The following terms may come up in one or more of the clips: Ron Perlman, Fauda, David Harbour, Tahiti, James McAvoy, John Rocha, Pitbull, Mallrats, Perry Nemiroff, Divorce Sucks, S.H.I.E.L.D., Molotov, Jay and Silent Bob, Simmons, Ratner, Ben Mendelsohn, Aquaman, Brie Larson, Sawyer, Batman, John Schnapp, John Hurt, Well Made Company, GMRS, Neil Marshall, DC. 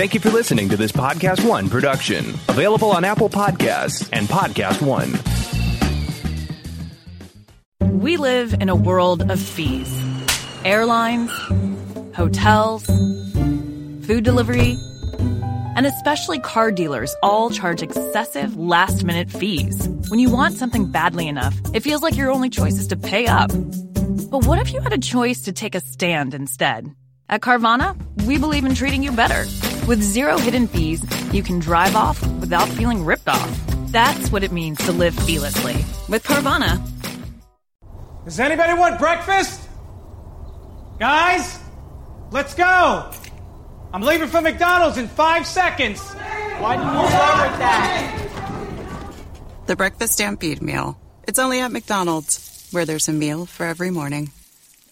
Thank you for listening to this Podcast One production. Available on Apple Podcasts and Podcast One. We live in a world of fees. Airlines, hotels, food delivery, and especially car dealers all charge excessive last-minute fees. When you want something badly enough, it feels like your only choice is to pay up. But what if you had a choice to take a stand instead? At Carvana, we believe in treating you better. With zero hidden fees, you can drive off without feeling ripped off. That's what it means to live fearlessly with Carvana. Does anybody want breakfast? Guys, let's go! I'm leaving for McDonald's in 5 seconds. Why didn't you start with that? The Breakfast Stampede Meal. It's only at McDonald's, where there's a meal for every morning.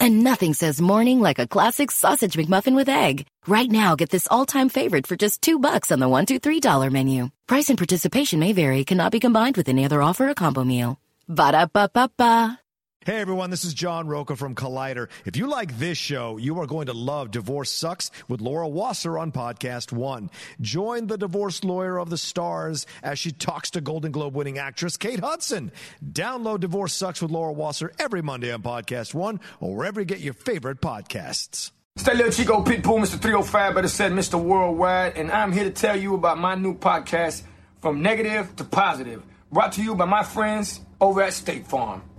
And nothing says morning like a classic sausage McMuffin with egg. Right now, get this all-time favorite for just $2 on the $1, $2, $3 menu. Price and participation may vary. Cannot be combined with any other offer or combo meal. Ba-da-ba-ba-ba. Hey everyone, this is John Rocca from Collider. If you like this show, you are going to love Divorce Sucks with Laura Wasser on Podcast One. Join the divorce lawyer of the stars as she talks to Golden Globe winning actress Kate Hudson. Download Divorce Sucks with Laura Wasser every Monday on Podcast One or wherever you get your favorite podcasts. It's that little Chico Pitbull, Mr. 305, better said Mr. Worldwide, and I'm here to tell you about my new podcast, From Negative to Positive, brought to you by my friends over at State Farm.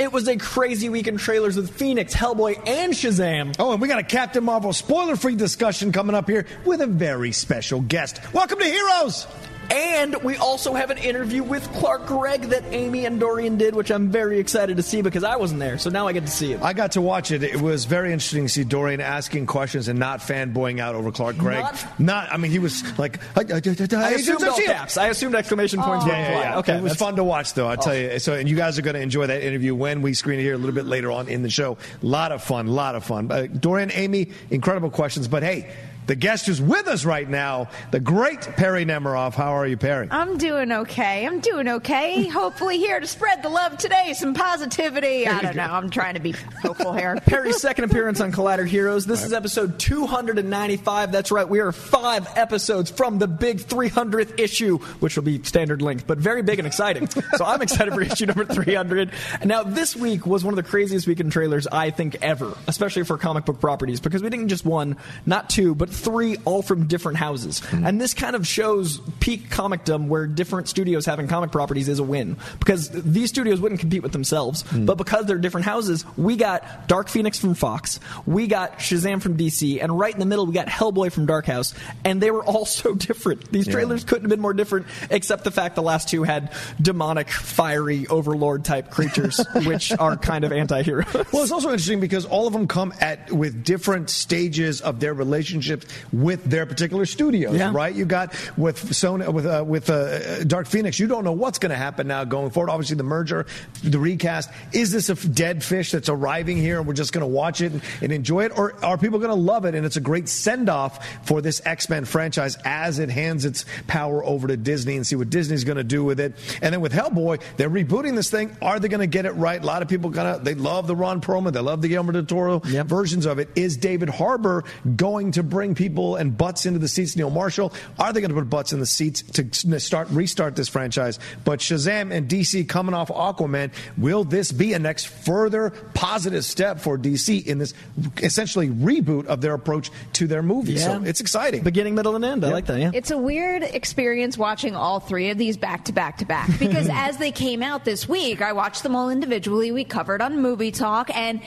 It was a crazy week in trailers with Phoenix, Hellboy, and Shazam. Oh, and we got a Captain Marvel spoiler-free discussion coming up here with a very special guest. Welcome to Heroes! And we also have an interview with Clark Gregg that Amy and Dorian did, which I'm very excited to see because I wasn't there, so now I get to see it. I got to watch it. It was very interesting to see Dorian asking questions and not fanboying out over Clark Gregg. I mean, he was like... I assumed all caps. I assumed exclamation points. Yeah. Okay, it was fun to watch, though, I'll tell you. So, and you guys are going to enjoy that interview when we screen it here a little bit later on in the show. A lot of fun. Dorian, Amy, incredible questions, but hey... The guest who's with us right now, the great Perry Nemiroff. How are you, Perry? I'm doing okay. Hopefully here to spread the love today, some positivity. I don't know. I'm trying to be hopeful here. Perry's second appearance on Collider Heroes. This is episode 295. That's right. We are 5 episodes from the big 300th issue, which will be standard length, but very big and exciting. So I'm excited for issue number 300. Now, this week was one of the craziest weekend trailers, I think, ever, especially for comic book properties, because we didn't just one, not two, but 3, all from different houses. Mm-hmm. And this kind of shows peak comicdom, where different studios having comic properties is a win, because these studios wouldn't compete with themselves. Mm-hmm. But because they're different houses, we got Dark Phoenix from Fox, we got Shazam from DC, and right in the middle we got Hellboy from Dark House, and they were all so different. These trailers couldn't have been more different, except the fact the last two had demonic, fiery, overlord-type creatures, which are kind of anti-heroes. Well, it's also interesting because all of them come with different stages of their relationship with their particular studios, right? You got with Sony, with Dark Phoenix, you don't know what's going to happen now going forward. Obviously, the merger, the recast. Is this a dead fish that's arriving here and we're just going to watch it and enjoy it? Or are people going to love it? And it's a great send-off for this X-Men franchise as it hands its power over to Disney, and see what Disney's going to do with it. And then with Hellboy, they're rebooting this thing. Are they going to get it right? A lot of people they love the Ron Perlman, they love the Guillermo del Toro versions of it. Is David Harbour going to bring putting people and butts into the seats. Neil Marshall, are they going to put butts in the seats to restart this franchise? But Shazam and DC coming off Aquaman, will this be a next further positive step for DC in this essentially reboot of their approach to their movies? Yeah. So it's exciting. Beginning, middle, and end. I like that, yeah. It's a weird experience watching all three of these back to back to back because as they came out this week, I watched them all individually. We covered on Movie Talk, and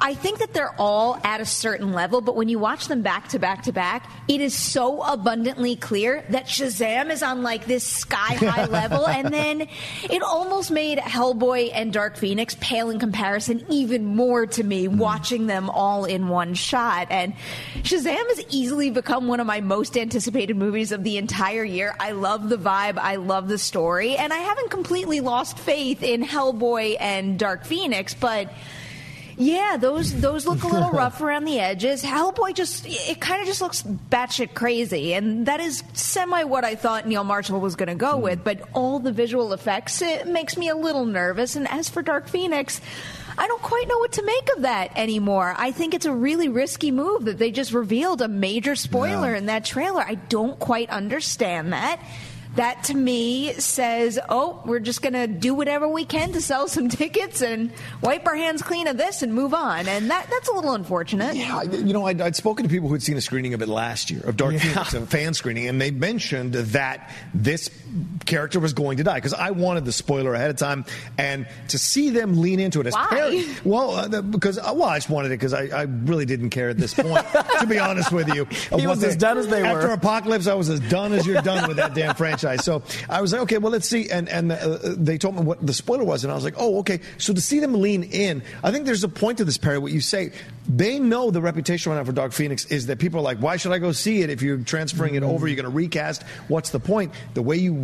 I think that they're all at a certain level, but when you watch them back to back to back, it is so abundantly clear that Shazam is on like this sky-high level, and then it almost made Hellboy and Dark Phoenix pale in comparison even more to me, watching them all in one shot. And Shazam has easily become one of my most anticipated movies of the entire year. I love the vibe, I love the story, and I haven't completely lost faith in Hellboy and Dark Phoenix, but... yeah, those look a little rough around the edges. Hellboy just looks batshit crazy, and that is semi what I thought Neil Marshall was going to go with. But all the visual effects, it makes me a little nervous. And as for Dark Phoenix, I don't quite know what to make of that anymore. I think it's a really risky move that they just revealed a major spoiler in that trailer. I don't quite understand that. That, to me, says, oh, we're just going to do whatever we can to sell some tickets and wipe our hands clean of this and move on. And that's a little unfortunate. Yeah, you know, I'd spoken to people who had seen a screening of it last year, of Dark Phoenix, a fan screening, and they mentioned that this character was going to die. Because I wanted the spoiler ahead of time, and to see them lean into it as parents. Well, I just wanted it because I really didn't care at this point, to be honest with you. He was as done as they were. After Apocalypse, I was as done as you're done with that damn franchise. So I was like, okay, well, let's see. And they told me what the spoiler was, and I was like, oh, okay. So to see them lean in, I think there's a point to this, Perry, what you say. They know the reputation right now for Dark Phoenix is that people are like, why should I go see it? If you're transferring it over, you're going to recast. What's the point? The way you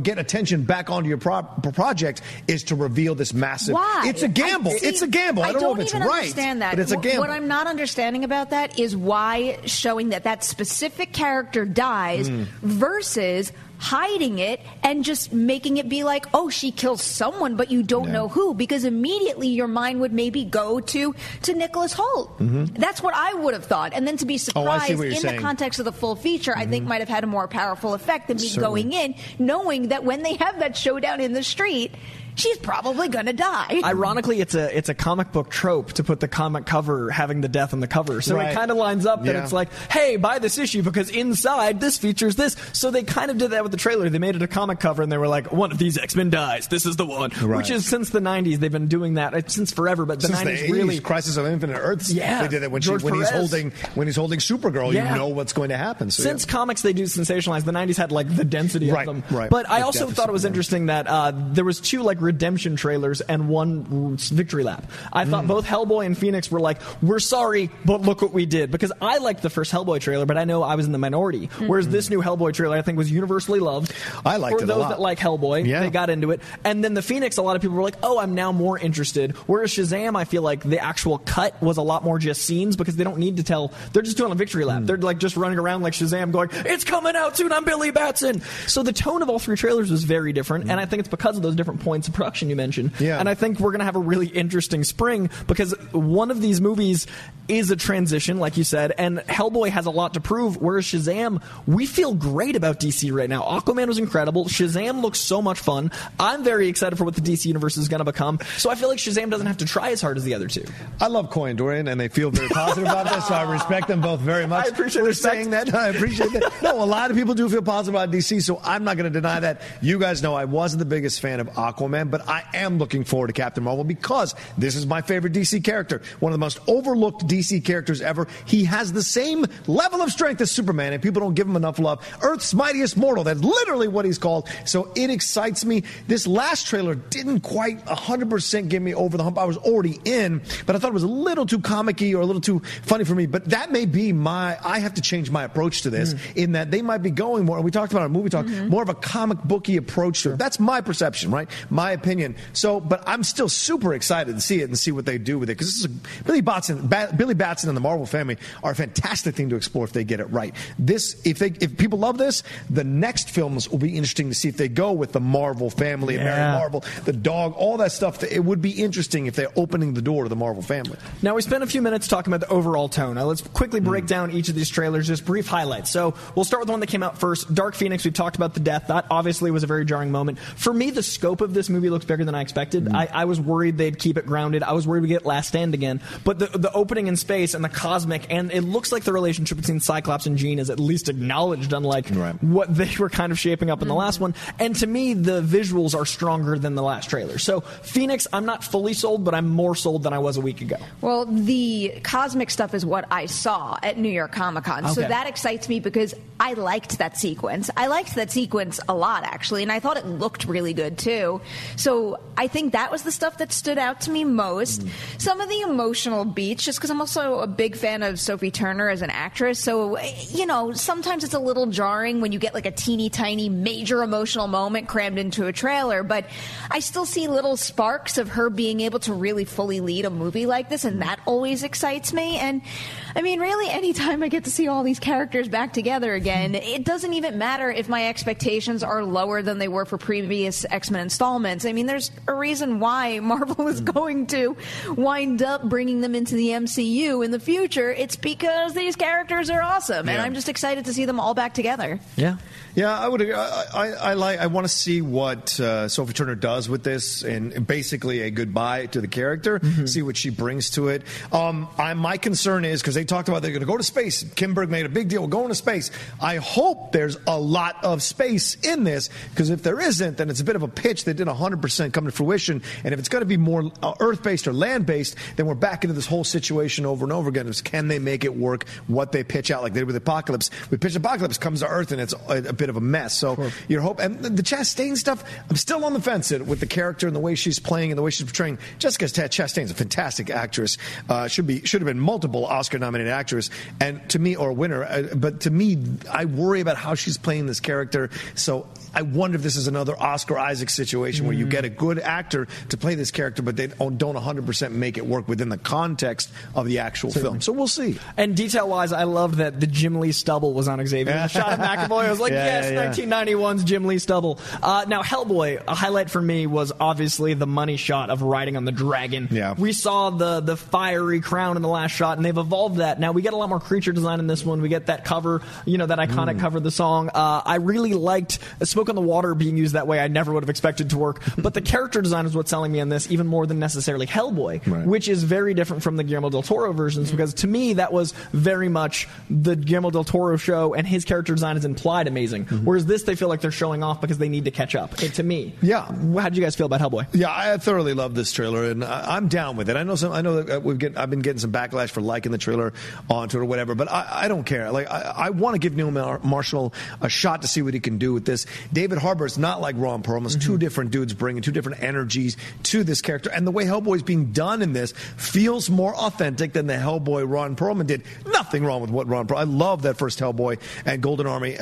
get attention back onto your project is to reveal this massive... why? It's a gamble. It's a gamble. I don't know if it's right, that. But it's a gamble. What I'm not understanding about that is why showing that specific character dies versus... hiding it and just making it be like, oh, she kills someone, but you don't know who, because immediately your mind would maybe go to Nicholas Hoult. Mm-hmm. That's what I would have thought. And then to be surprised the context of the full feature, I think might have had a more powerful effect than me going in, knowing that when they have that showdown in the street, she's probably going to die. Ironically, it's a comic book trope to put the comic cover having the death on the cover. So it kind of lines up that it's like, hey, buy this issue because inside this features this. So they kind of did that with the trailer. They made it a comic cover and they were like, one of these X-Men dies. This is the one. Right. Which is since the 90s. They've been doing that since forever. But the 90s really... Crisis of Infinite Earths. Yeah. They did that when he's holding Supergirl. Yeah. You know what's going to happen. So, since comics, they do sensationalize. The 90s had like the density of them. Right. But I also thought it was interesting that there was two like redemption trailers and one victory lap. I thought both Hellboy and Phoenix were like, we're sorry, but look what we did. Because I liked the first Hellboy trailer, but I know I was in the minority. Whereas this new Hellboy trailer, I think, was universally loved. I liked it a lot. For those that like Hellboy, they got into it. And then the Phoenix, a lot of people were like, oh, I'm now more interested. Whereas Shazam, I feel like the actual cut was a lot more just scenes because they don't need to tell. They're just doing a victory lap. They're like just running around like Shazam going, it's coming out soon, I'm Billy Batson. So the tone of all three trailers was very different. And I think it's because of those different points of production you mentioned. Yeah. And I think we're going to have a really interesting spring because one of these movies is a transition, like you said, and Hellboy has a lot to prove, whereas Shazam, we feel great about DC right now. Aquaman was incredible. Shazam looks so much fun. I'm very excited for what the DC universe is going to become, so I feel like Shazam doesn't have to try as hard as the other two. I love Coy and Dorian, and they feel very positive about this, so I respect them both very much. I appreciate saying that. I appreciate that. No, a lot of people do feel positive about DC, so I'm not going to deny that. You guys know I wasn't the biggest fan of Aquaman, but I am looking forward to Captain Marvel because this is my favorite DC character. One of the most overlooked DC characters ever. He has the same level of strength as Superman, and people don't give him enough love. Earth's mightiest mortal. That's literally what he's called. So it excites me. This last trailer didn't quite 100% get me over the hump. I was already in, but I thought it was a little too comic-y or a little too funny for me. But that may be I have to change my approach to this in that they might be going more, and we talked about it on Movie Talk, more of a comic booky approach to it. That's my perception, right? My opinion. So, but I'm still super excited to see it and see what they do with it, because this is a, Billy Batson and the Marvel family are a fantastic thing to explore if they get it right. This, if people love this, the next films will be interesting to see if they go with the Marvel family, and Mary Marvel, the dog, all that stuff. It would be interesting if they're opening the door to the Marvel family. Now, we spent a few minutes talking about the overall tone. Now, let's quickly break down each of these trailers, just brief highlights. So we'll start with the one that came out first, Dark Phoenix. We've talked about the death. That obviously was a very jarring moment. For me, the scope of this movie looks bigger than I expected. I was worried they'd keep it grounded. I was worried we'd get Last Stand again. But the opening in space and the cosmic, and it looks like the relationship between Cyclops and Jean is at least acknowledged, unlike what they were kind of shaping up in the last one. And to me, the visuals are stronger than the last trailer. So Phoenix, I'm not fully sold, but I'm more sold than I was a week ago. Well, the cosmic stuff is what I saw at New York Comic Con. Okay. So that excites me because I liked that sequence. I liked that sequence a lot, actually, and I thought it looked really good, too. So I think that was the stuff that stood out to me most. Some of the emotional beats, just because I'm also a big fan of Sophie Turner as an actress, so, you know, sometimes it's a little jarring when you get like a teeny tiny major emotional moment crammed into a trailer, but I still see little sparks of her being able to really fully lead a movie like this, and that always excites me. And I mean, really, anytime I get to see all these characters back together again, it doesn't even matter if my expectations are lower than they were for previous X-Men installments. I mean, there's a reason why Marvel is going to wind up bringing them into the MCU in the future. It's because these characters are awesome, and I'm just excited to see them all back together. Yeah, I would agree. I want to see what Sophie Turner does with this, and basically a goodbye to the character, see what she brings to it. My concern is, because they talked about they're going to go to space. Kinberg made a big deal going to space. I hope there's a lot of space in this, because if there isn't, then it's a bit of a pitch that didn't 100% come to fruition. And if it's going to be more Earth-based or land-based, then we're back into this whole situation over and over again. It's, can they make it work, what they pitch out, like they did with Apocalypse. We pitch Apocalypse, comes to Earth, and it's a bit of a mess. So your hope, and the Chastain stuff, I'm still on the fence with the character and the way she's playing and the way she's portraying. Jessica Chastain's a fantastic actress. Should have been multiple Oscar-nominated actress, and to me, or winner. But to me, I worry about how she's playing this character. So I wonder if this is another Oscar Isaac situation where you get a good actor to play this character, but they don't 100% make it work within the context of the actual film. So we'll see. And detail-wise, I loved that the Jim Lee stubble was on Xavier. The shot of McAvoy, I was like, yes, 1991's Jim Lee stubble. Now, Hellboy, a highlight for me was obviously the money shot of riding on the dragon. Yeah. We saw the fiery crown in the last shot, and they've evolved that. Now, we get a lot more creature design in this one. We get that cover, you know, that iconic cover of the song. I really liked Smoke on the Water being used that way. I never would have expected to work. But the character design is what's selling me on this, even more than necessarily Hellboy, which is very different from the Guillermo del Toro versions, because to me, that was very much the Guillermo del Toro show, and his character design is implied amazing. Whereas this, they feel like they're showing off because they need to catch up, to me. Yeah. How did you guys feel about Hellboy? Yeah, I thoroughly love this trailer, and I'm down with it. I know that I've been getting some backlash for liking the trailer on Twitter or whatever, but I don't care. Like, I want to give Neil Marshall a shot to see what he can do with this. David Harbour is not like Ron Perlman. It's two different dudes bringing two different energies to this character, and the way Hellboy is being done in this feels more authentic than the Hellboy Ron Perlman did. Nothing wrong with what Ron Perlman. I love that first Hellboy and Golden Army.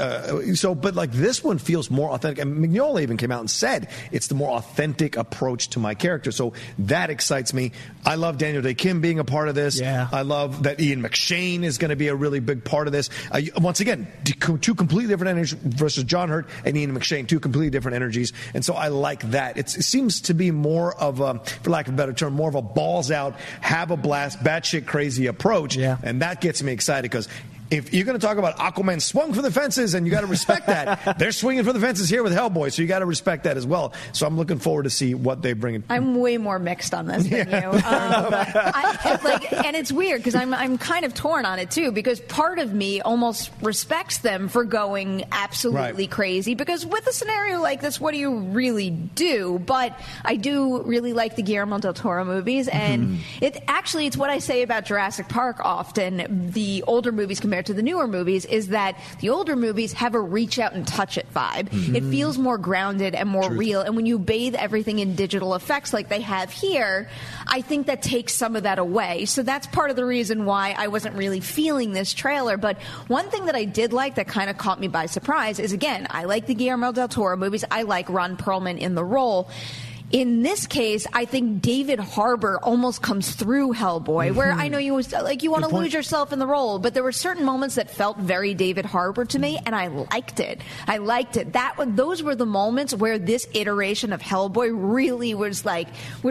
But like this one feels more authentic, and Mignola even came out and said it's the more authentic approach to my character. So that excites me. I love Daniel Day-Kim being a part of this. Yeah. I love that Ian McShane is going to be a really big part of this. Once again, two completely different energies versus John Hurt and Ian McShane, two completely different energies. And so I like that. It seems to be more of a, for lack of a better term, more of a balls out, have a blast, batshit crazy approach. Yeah. And that gets me excited, because if you're going to talk about Aquaman swung for the fences, and you got to respect that, they're swinging for the fences here with Hellboy, so you got to respect that as well. So I'm looking forward to see what they bring. I'm way more mixed on this than you. And it's weird, because I'm kind of torn on it too, because part of me almost respects them for going absolutely crazy, because with a scenario like this, what do you really do? But I do really like the Guillermo del Toro movies, and it's what I say about Jurassic Park often. The older movies compared to the newer movies is that the older movies have a reach out and touch it vibe. It feels more grounded and more real. And when you bathe everything in digital effects like they have here, I think that takes some of that away. So that's part of the reason why I wasn't really feeling this trailer. But one thing that I did like that kind of caught me by surprise is, again, I like the Guillermo del Toro movies. I like Ron Perlman in the role. in this case, I think David Harbour almost comes through Hellboy, where I know you was like, you want to lose yourself in the role, but there were certain moments that felt very David Harbour to me, and I liked it. Those were the moments where this iteration of Hellboy really was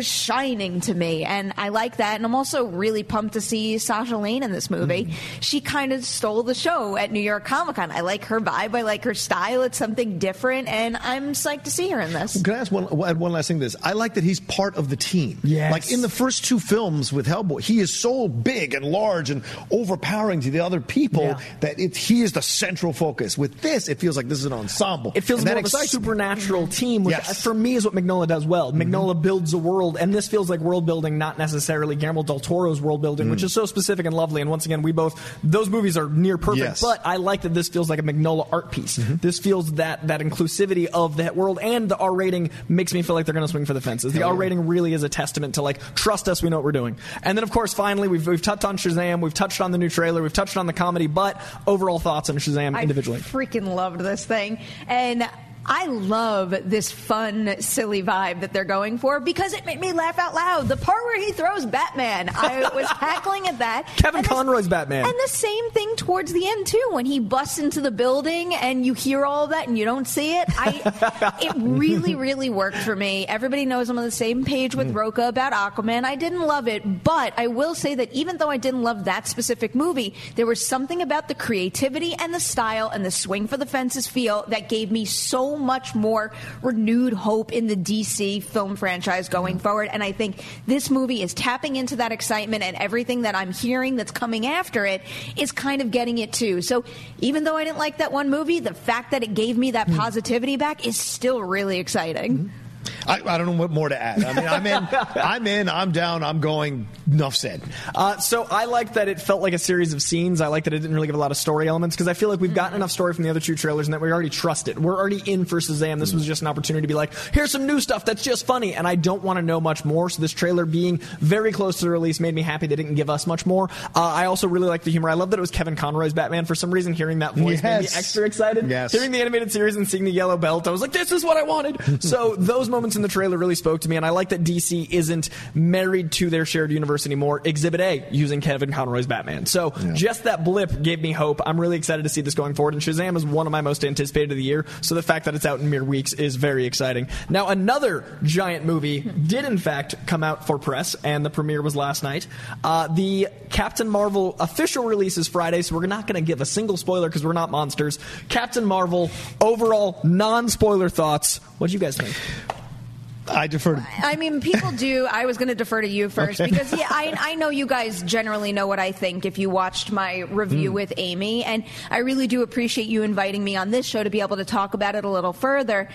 shining to me, and I like that. And I'm also really pumped to see Sasha Lane in this movie. She kind of stole the show at New York Comic Con. I like her vibe. I like her style. It's something different, and I'm psyched to see her in this. Can I ask one last thing? I like that he's part of the team. Yes. Like in the first two films with Hellboy, he is so big and large and overpowering to the other people that he is the central focus. With this, it feels like this is an ensemble. It feels more of a supernatural team, which for me is what Mignola does well. Mignola builds a world, and this feels like world building, not necessarily Guillermo del Toro's world building, which is so specific and lovely. And once again, those movies are near perfect, but I like that this feels like a Mignola art piece. This feels that inclusivity of that world, and the R rating makes me feel like they're going to swing for the fences. The R rating really is a testament to, trust us, we know what we're doing. And then, of course, finally, we've touched on Shazam, we've touched on the new trailer, we've touched on the comedy, but overall thoughts on Shazam individually. I freaking loved this thing. And I love this fun, silly vibe that they're going for because it made me laugh out loud. The part where he throws Batman, I was cackling at that. Kevin Conroy's Batman. And the same thing towards the end, too, when he busts into the building and you hear all that and you don't see it. It really, really worked for me. Everybody knows I'm on the same page with Roka about Aquaman. I didn't love it, but I will say that even though I didn't love that specific movie, there was something about the creativity and the style and the swing for the fences feel that gave me so much more renewed hope in the DC film franchise going forward. And I think this movie is tapping into that excitement, and everything that I'm hearing that's coming after it is kind of getting it too. So even though I didn't like that one movie, the fact that it gave me that positivity back is still really exciting. I don't know what more to add. I mean, I'm in, I'm down, I'm going, enough said. So I like that it felt like a series of scenes. I like that it didn't really give a lot of story elements, because I feel like we've gotten enough story from the other two trailers and that we already trust it. We're already in for Shazam. This was just an opportunity to be like, here's some new stuff that's just funny, and I don't want to know much more. So this trailer being very close to the release made me happy they didn't give us much more. I also really like the humor. I love that it was Kevin Conroy's Batman. For some reason, hearing that voice made me extra excited. Yes. Hearing the animated series and seeing the yellow belt, I was like, this is what I wanted. So those moments in the trailer really spoke to me, and I like that DC isn't married to their shared universe anymore. Exhibit A, using Kevin Conroy's Batman. So just that blip gave me hope. I'm really excited to see this going forward, and Shazam is one of my most anticipated of the year, so the fact that it's out in mere weeks is very exciting. Now, another giant movie did, in fact, come out for press, and the premiere was last night. The Captain Marvel official release is Friday, so we're not going to give a single spoiler because we're not monsters. Captain Marvel, overall, non-spoiler thoughts. What do you guys think? I defer. I mean, people do. I was going to defer to you first because, I know you guys generally know what I think if you watched my review with Amy, and I really do appreciate you inviting me on this show to be able to talk about it a little further.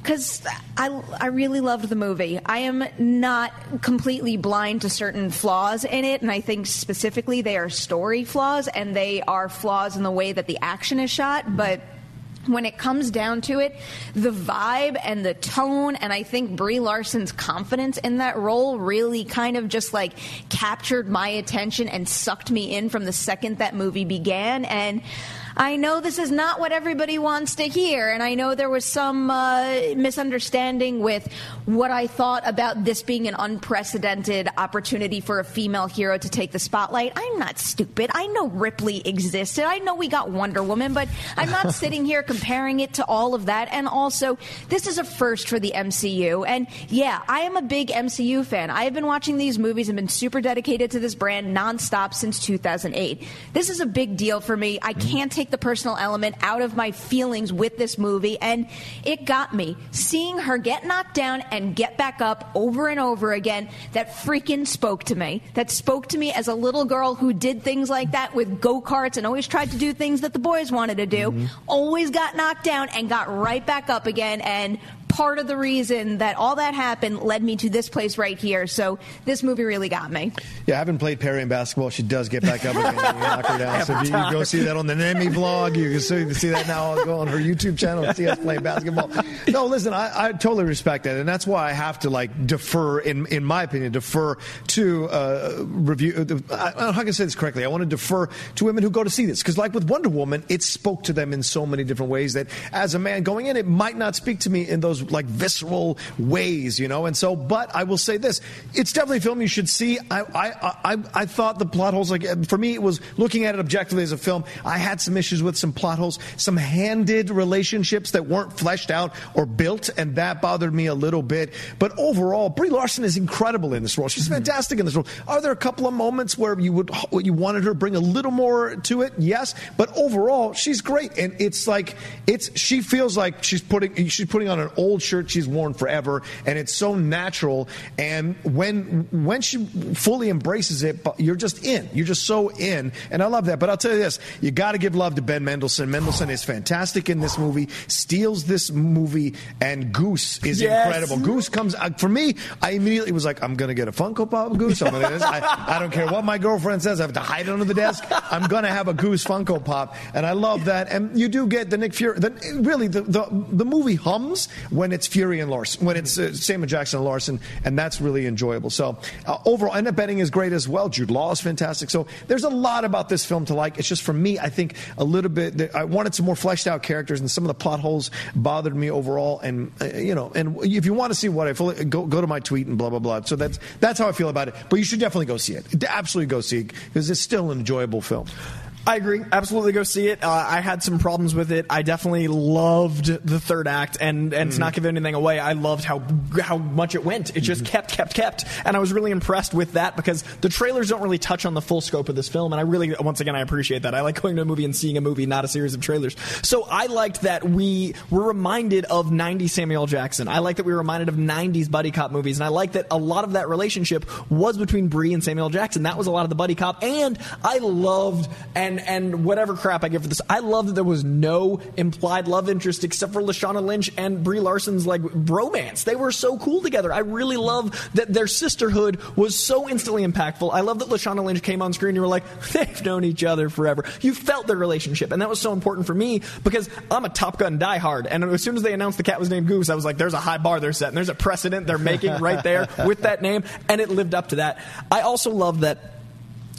Because I really loved the movie. I am not completely blind to certain flaws in it, and I think specifically they are story flaws, and they are flaws in the way that the action is shot, but when it comes down to it, the vibe and the tone, and I think Brie Larson's confidence in that role really kind of just captured my attention and sucked me in from the second that movie began. And I know this is not what everybody wants to hear, and I know there was some misunderstanding with what I thought about this being an unprecedented opportunity for a female hero to take the spotlight. I'm not stupid. I know Ripley existed. I know we got Wonder Woman, but I'm not sitting here comparing it to all of that. And also, this is a first for the MCU. And I am a big MCU fan. I have been watching these movies and been super dedicated to this brand nonstop since 2008. This is a big deal for me. I can't take the personal element out of my feelings with this movie, and it got me. Seeing her get knocked down and get back up over and over again, that freaking spoke to me. That spoke to me as a little girl who did things like that with go-karts and always tried to do things that the boys wanted to do, always got knocked down and got right back up again, and part of the reason that all that happened led me to this place right here. So this movie really got me. Yeah, I haven't played Perry in basketball. She does get back up again and you knock her down. So you go see that on the Nemi vlog. You can see that now. Go on her YouTube channel and see us play basketball. No, listen, I totally respect that. And that's why I have to defer, in my opinion, defer to review. I don't know how I can say this correctly. I want to defer to women who go to see this. Because with Wonder Woman, it spoke to them in so many different ways that as a man going in, it might not speak to me in those those like visceral ways, you know. And so, but I will say this: it's definitely a film you should see. I thought the plot holes, like for me, it was looking at it objectively as a film. I had some issues with some plot holes, some handed relationships that weren't fleshed out or built, and that bothered me a little bit. But overall, Brie Larson is incredible in this role. She's fantastic in this role. Are there a couple of moments where you wanted her to bring a little more to it? Yes, but overall, she's great, and it's like she feels like she's putting on an old shirt she's worn forever, and it's so natural. And when she fully embraces it, you're just in. You're just so in, and I love that. But I'll tell you this: you got to give love to Ben Mendelsohn. Mendelsohn is fantastic in this movie, steals this movie, and Goose is incredible. Goose comes for me. I immediately was like, I'm gonna get a Funko Pop Goose. I'm gonna. I don't care what my girlfriend says. I have to hide it under the desk. I'm gonna have a Goose Funko Pop, and I love that. And you do get the Nick Fury. The movie hums when it's Fury and Larson, when it's Samuel Jackson and Larson, and that's really enjoyable. So overall, and the betting is great as well. Jude Law is fantastic. So there's a lot about this film to like. It's just for me, I think a little bit. I wanted some more fleshed out characters, and some of the plot holes bothered me overall. And you know, and if you want to see what I feel, go to my tweet and blah blah blah. So that's how I feel about it. But you should definitely go see it. Absolutely go see it because it's still an enjoyable film. I agree. Absolutely go see it. I had some problems with it. I definitely loved the third act, and to not give anything away, I loved how much it went. It just kept. And I was really impressed with that because the trailers don't really touch on the full scope of this film, and I really, once again, I appreciate that. I like going to a movie and seeing a movie, not a series of trailers. So I liked that we were reminded of 90s Samuel Jackson. I like that we were reminded of 90s buddy cop movies, and I like that a lot of that relationship was between Bree and Samuel Jackson. That was a lot of the buddy cop, and I loved... And whatever crap I give for this, I love that there was no implied love interest except for Lashana Lynch and Brie Larson's like bromance. They were so cool together. I really love that their sisterhood was so instantly impactful. I love that Lashana Lynch came on screen and you were like, they've known each other forever. You felt their relationship, and that was so important for me because I'm a Top Gun diehard. And as soon as they announced the cat was named Goose, I was like, there's a high bar they're setting. There's a precedent they're making right there with that name, and it lived up to that. I also love that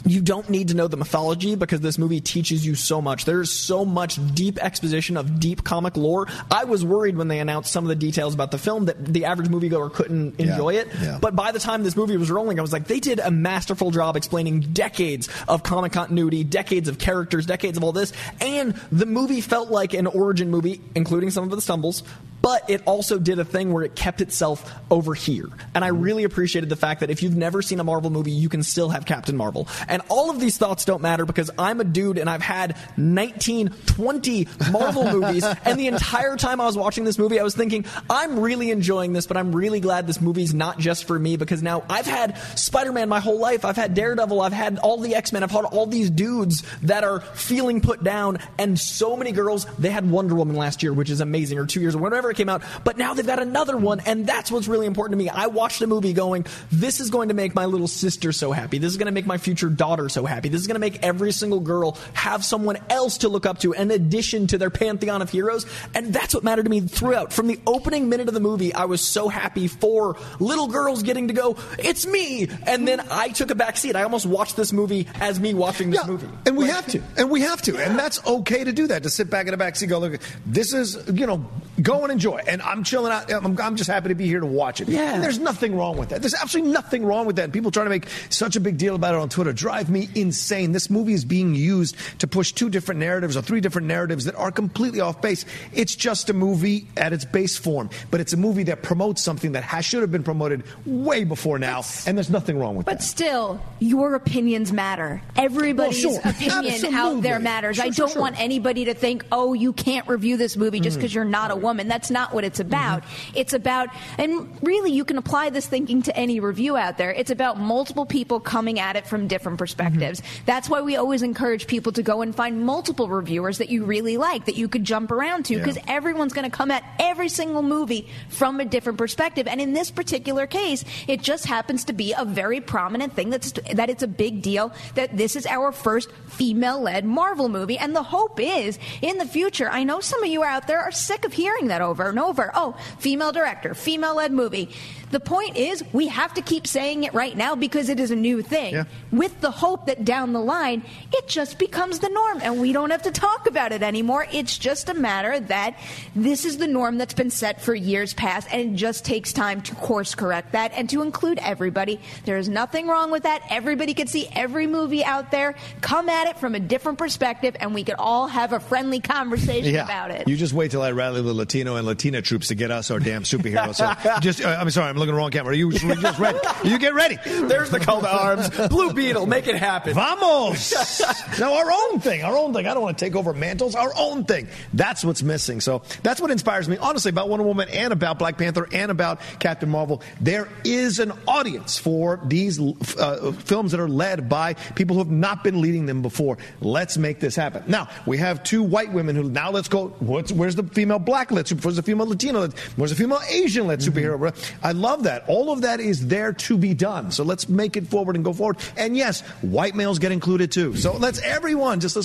you don't need to know the mythology because this movie teaches you so much. There's so much deep exposition of deep comic lore. I was worried when they announced some of the details about the film that the average moviegoer couldn't enjoy it. Yeah. But by the time this movie was rolling, I was like, they did a masterful job explaining decades of comic continuity, decades of characters, decades of all this. And the movie felt like an origin movie, including some of the stumbles. But it also did a thing where it kept itself over here. And I really appreciated the fact that if you've never seen a Marvel movie, you can still have Captain Marvel. And all of these thoughts don't matter because I'm a dude and I've had 19, 20 Marvel movies. And the entire time I was watching this movie, I was thinking, I'm really enjoying this, but I'm really glad this movie's not just for me because now I've had Spider-Man my whole life. I've had Daredevil. I've had all the X-Men. I've had all these dudes that are feeling put down. And so many girls, they had Wonder Woman last year, which is amazing, or 2 years or whatever it came out, but now they've got another one, and that's what's really important to me. I watched a movie going, this is going to make my little sister so happy. This is going to make my future daughter so happy. This is going to make every single girl have someone else to look up to in addition to their pantheon of heroes, and that's what mattered to me throughout. From the opening minute of the movie, I was so happy for little girls getting to go, it's me, and then I took a back seat. I almost watched this movie as me watching this movie. And we have to. And we have to. Yeah. And that's okay to do that, to sit back in the back seat and go, look, this is, you know, go and enjoy, and I'm chilling out. I'm just happy to be here to watch it. Yeah. And there's nothing wrong with that. There's absolutely nothing wrong with that. And people trying to make such a big deal about it on Twitter drive me insane. This movie is being used to push two different narratives or three different narratives that are completely off base. It's just a movie at its base form, but it's a movie that promotes something that should have been promoted way before now, and there's nothing wrong with that. But still, your opinions matter. Everybody's opinion out there matters. I don't want anybody to think, oh, you can't review this movie just because you're not a woman. That's not what it's about. It's about, and really you can apply this thinking to any review out there, it's about multiple people coming at it from different perspectives. That's why we always encourage people to go and find multiple reviewers that you really like, that you could jump around to, because everyone's going to come at every single movie from a different perspective. And in this particular case, it just happens to be a very prominent thing that it's a big deal that this is our first female-led Marvel movie. And the hope is, in the future, I know some of you out there are sick of hearing hearing that over and over. Oh, female director, female-led movie. The point is we have to keep saying it right now because it is a new thing, with the hope that down the line it just becomes the norm and we don't have to talk about it anymore. It's just a matter that this is the norm that's been set for years past, and it just takes time to course correct that and to include everybody. There is nothing wrong with that. Everybody can see every movie out there. Come at it from a different perspective, and we could all have a friendly conversation about it. You just wait till I rally the Latino and Latina troops to get us our damn superheroes. So just, I'm sorry, I'm looking at the wrong camera. You just ready. You get ready. There's the call to arms. Blue Beetle, make it happen. Vamos. Now, our own thing. Our own thing. I don't want to take over mantles. Our own thing. That's what's missing. So that's what inspires me, honestly, about Wonder Woman and about Black Panther and about Captain Marvel. There is an audience for these films that are led by people who have not been leading them before. Let's make this happen. Now, we have two white women who, now let's go, where's the female black led superhero? Where's the female Latino led? Where's the female Asian led superhero? Mm-hmm. I love that. All of that is there to be done. So let's make it forward and go forward. And yes, white males get included too. So let's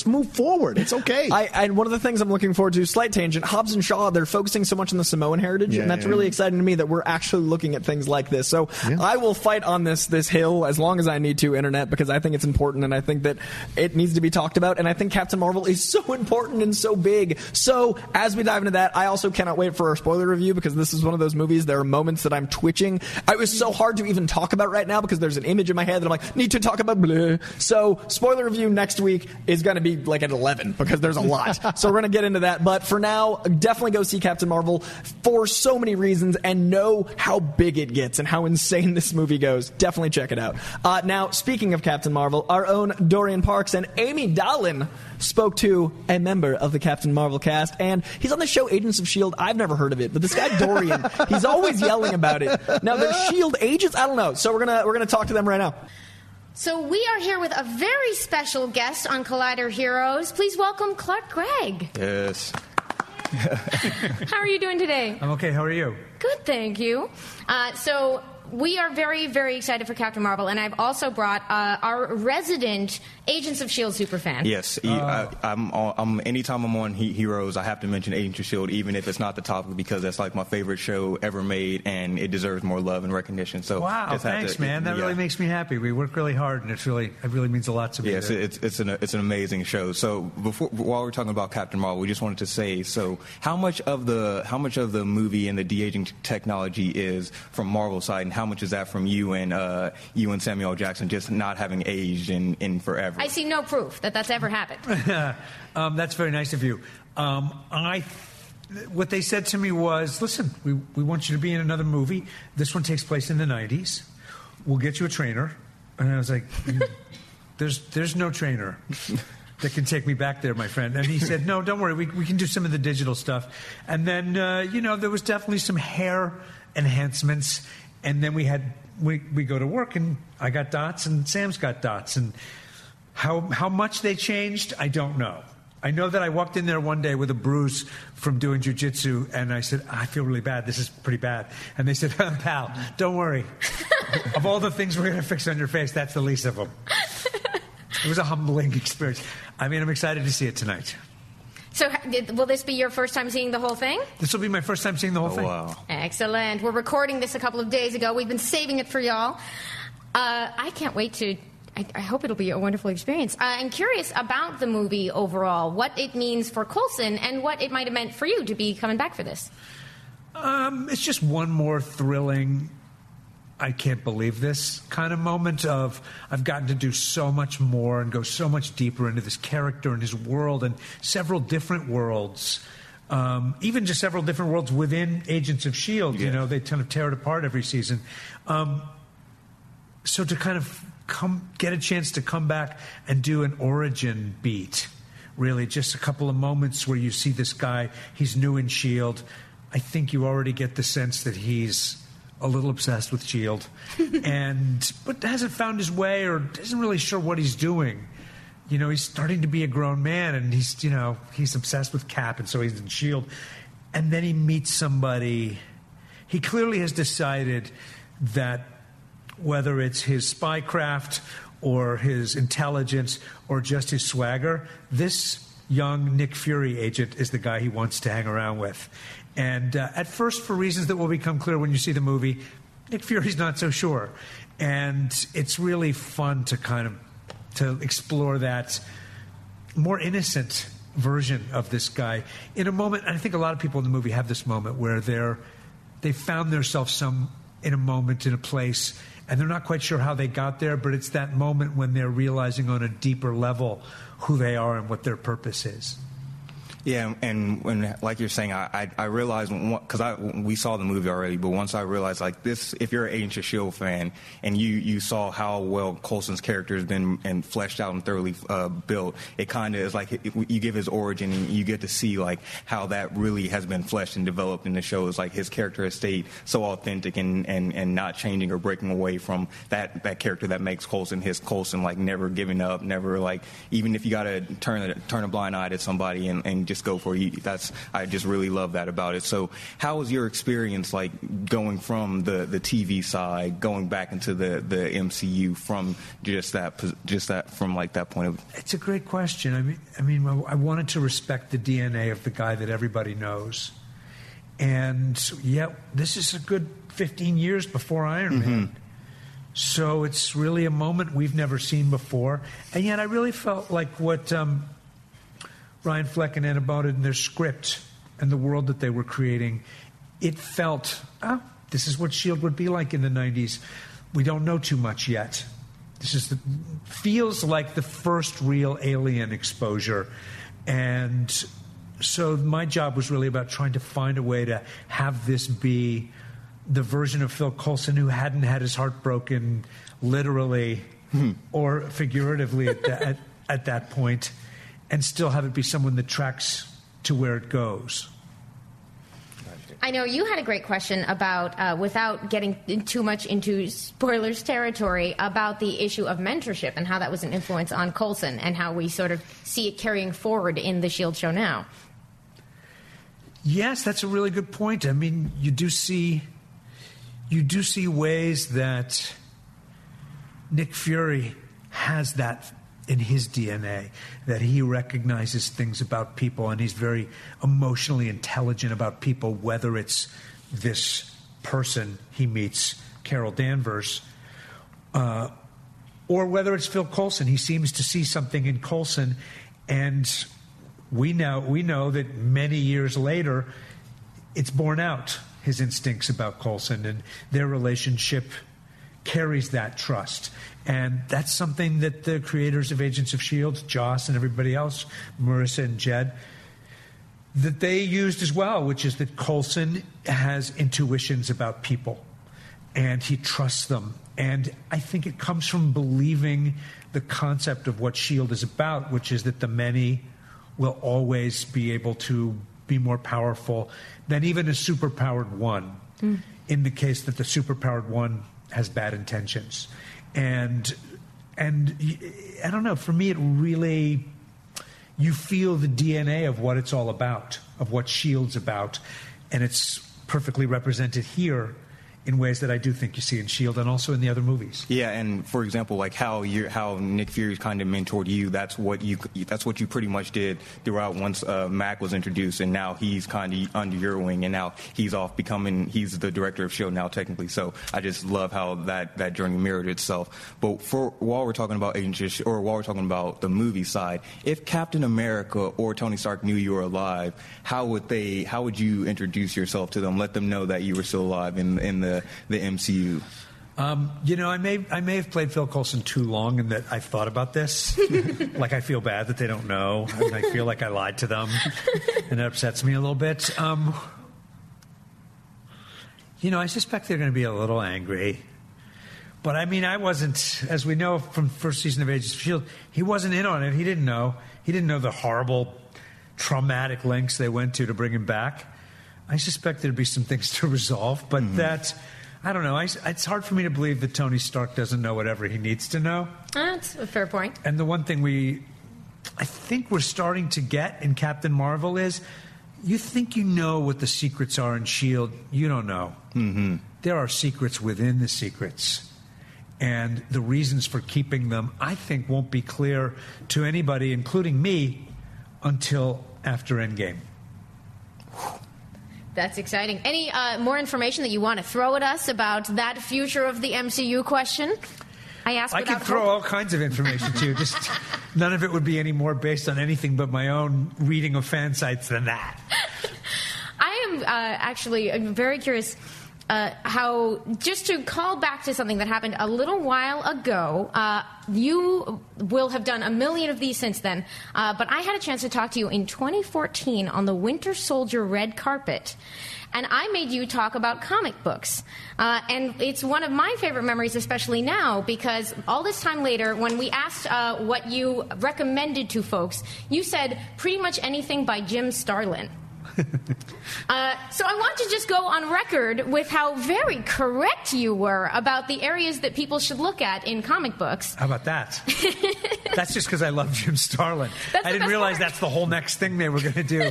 move forward. It's okay. And one of the things I'm looking forward to, slight tangent, Hobbs and Shaw, they're focusing so much on the Samoan heritage, and that's really exciting to me that we're actually looking at things like this. So I will fight on this hill as long as I need to, Internet, because I think it's important, and I think that it needs to be talked about, and I think Captain Marvel is so important and so big. So as we dive into that, I also cannot wait for our spoiler review, because this is one of those movies, there are moments that I'm twitching. It was so hard to even talk about right now because there's an image in my head that I'm like, need to talk about blue. So spoiler review next week is going to be like at 11 because there's a lot. So we're going to get into that. But for now, definitely go see Captain Marvel for so many reasons and know how big it gets and how insane this movie goes. Definitely check it out. Now, speaking of Captain Marvel, our own Dorian Parks and Amy Dahlin spoke to a member of the Captain Marvel cast, and he's on the show Agents of S.H.I.E.L.D. I've never heard of it, but this guy Dorian, he's always yelling about it. Now, they're S.H.I.E.L.D. agents? I don't know. So we're gonna talk to them right now. So we are here with a very special guest on Collider Heroes. Please welcome Clark Gregg. Yes. How are you doing today? I'm okay. How are you? Good, thank you. So we are very, very excited for Captain Marvel, and I've also brought our resident Agents of S.H.I.E.L.D. superfan. Yes, anytime I'm on Heroes, I have to mention Agents of S.H.I.E.L.D., even if it's not the topic, because that's like my favorite show ever made, and it deserves more love and recognition. So wow, thanks, man. That really makes me happy. We work really hard, and it really means a lot to me. Yes, it's an amazing show. So while we're talking about Captain Marvel, we just wanted to say, so how much of the movie and the de-aging technology is from Marvel's side, and how much is that from you and Samuel L. Jackson just not having aged in forever? I see no proof that that's ever happened. That's very nice of you. What they said to me was, listen, we want you to be in another movie. This one takes place in the 90s. We'll get you a trainer. And I was like, there's no trainer that can take me back there, my friend. And he said, no, don't worry. We can do some of the digital stuff. And then, there was definitely some hair enhancements. And then we go to work, and I got dots, and Sam's got dots, and how much they changed, I don't know. I know that I walked in there one day with a bruise from doing jiu-jitsu, and I said, I feel really bad. This is pretty bad. And they said, pal, don't worry. Of all the things we're going to fix on your face, that's the least of them. It was a humbling experience. I mean, I'm excited to see it tonight. So will this be your first time seeing the whole thing? This will be my first time seeing the whole thing. Wow. Excellent. We're recording this a couple of days ago. We've been saving it for y'all. I can't wait to... I hope it'll be a wonderful experience. I'm curious about the movie overall, what it means for Coulson, and what it might have meant for you to be coming back for this. It's just one more thrilling, I can't believe this kind of moment of I've gotten to do so much more and go so much deeper into this character and his world and several different worlds, even just several different worlds within Agents of S.H.I.E.L.D. Yeah. You know, they kind of tear it apart every season. So to kind of get a chance to come back and do an origin beat, really, just a couple of moments where you see this guy, he's new in S.H.I.E.L.D. I think you already get the sense that he's a little obsessed with S.H.I.E.L.D. but hasn't found his way or isn't really sure what he's doing. You know, he's starting to be a grown man, and he's obsessed with Cap, and so he's in S.H.I.E.L.D. And then he meets somebody. He clearly has decided that whether it's his spycraft or his intelligence or just his swagger, this young Nick Fury agent is the guy he wants to hang around with. And at first, for reasons that will become clear when you see the movie, Nick Fury's not so sure. And it's really fun to kind of to explore that more innocent version of this guy. In a moment, and I think a lot of people in the movie have this moment where they found themselves in a moment, in a place, and they're not quite sure how they got there, but it's that moment when they're realizing on a deeper level who they are and what their purpose is. Yeah, and when, like you're saying, I realized, because we saw the movie already, but once I realized, like, this, if you're an Agents of S.H.I.E.L.D. fan and you saw how well Coulson's character has been and fleshed out and thoroughly built, it kind of is like you give his origin and you get to see, like, how that really has been fleshed and developed in the show. It's like his character has stayed so authentic and not changing or breaking away from that character that makes Coulson his Coulson, like, never giving up, never, like, even if you got to turn a blind eye to somebody and just go for it. I just really love that about it. So how was your experience like going from the TV side, going back into the MCU from just that from like that point of view? It's a great question. I mean, I wanted to respect the DNA of the guy that everybody knows. And yet this is a good 15 years before Iron Man. Mm-hmm. So it's really a moment we've never seen before. And yet I really felt like what Ryan Fleck and about it in their script and the world that they were creating, it felt, this is what S.H.I.E.L.D. would be like in the 90s. We don't know too much yet. This is feels like the first real alien exposure. And so my job was really about trying to find a way to have this be the version of Phil Coulson who hadn't had his heart broken literally or figuratively at that point. And still have it be someone that tracks to where it goes. I know you had a great question about, without getting too much into spoilers territory, about the issue of mentorship and how that was an influence on Coulson and how we sort of see it carrying forward in the S.H.I.E.L.D. show now. Yes, that's a really good point. I mean, you do see ways that Nick Fury has that in his DNA, that he recognizes things about people and he's very emotionally intelligent about people, whether it's this person he meets, Carol Danvers, or whether it's Phil Coulson. He seems to see something in Coulson, and we know that many years later it's borne out, his instincts about Coulson, and their relationship carries that trust. And that's something that the creators of Agents of S.H.I.E.L.D., Joss and everybody else, Marissa and Jed, that they used as well, which is that Coulson has intuitions about people and he trusts them. And I think it comes from believing the concept of what S.H.I.E.L.D. is about, which is that the many will always be able to be more powerful than even a superpowered one, in the case that the superpowered one has bad intentions. And I don't know, for me it really, you feel the DNA of what it's all about, of what S.H.I.E.L.D.'s about, and it's perfectly represented here in ways that I do think you see in S.H.I.E.L.D. and also in the other movies. Yeah, and for example, like how Nick Fury kind of mentored you, that's what you pretty much did throughout once Mac was introduced, and now he's kind of under your wing, and now he's off becoming, he's the director of S.H.I.E.L.D. now technically, so I just love how that journey mirrored itself. But while we're talking about Agents, or while we're talking about the movie side, if Captain America or Tony Stark knew you were alive, how would you introduce yourself to them, let them know that you were still alive in the MCU? I may have played Phil Coulson too long, and that I thought about this. Like, I feel bad that they don't know, and I feel like I lied to them, and it upsets me a little bit. I suspect they're going to be a little angry. But I mean, I wasn't, as we know from first season of Agents of S.H.I.E.L.D., he wasn't in on it. He didn't know. He didn't know the horrible, traumatic lengths they went to bring him back. I suspect there'd be some things to resolve, but I don't know. It's hard for me to believe that Tony Stark doesn't know whatever he needs to know. That's a fair point. And the one thing I think we're starting to get in Captain Marvel is, you think you know what the secrets are in S.H.I.E.L.D., you don't know. Mm-hmm. There are secrets within the secrets. And the reasons for keeping them, I think, won't be clear to anybody, including me, until after Endgame. That's exciting. Any more information that you want to throw at us about that future of the MCU question? I can throw all kinds of information to you. Just none of it would be any more based on anything but my own reading of fan sites than that. I am actually very curious how, just to call back to something that happened a little while ago, you will have done a million of these since then, but I had a chance to talk to you in 2014 on the Winter Soldier red carpet. And I made you talk about comic books. And it's one of my favorite memories, especially now, because all this time later, when we asked what you recommended to folks, you said pretty much anything by Jim Starlin. So I want to just go on record with how very correct you were about the areas that people should look at in comic books. How about that? That's just because I love Jim Starlin. I didn't realize that's the whole next thing they were going to do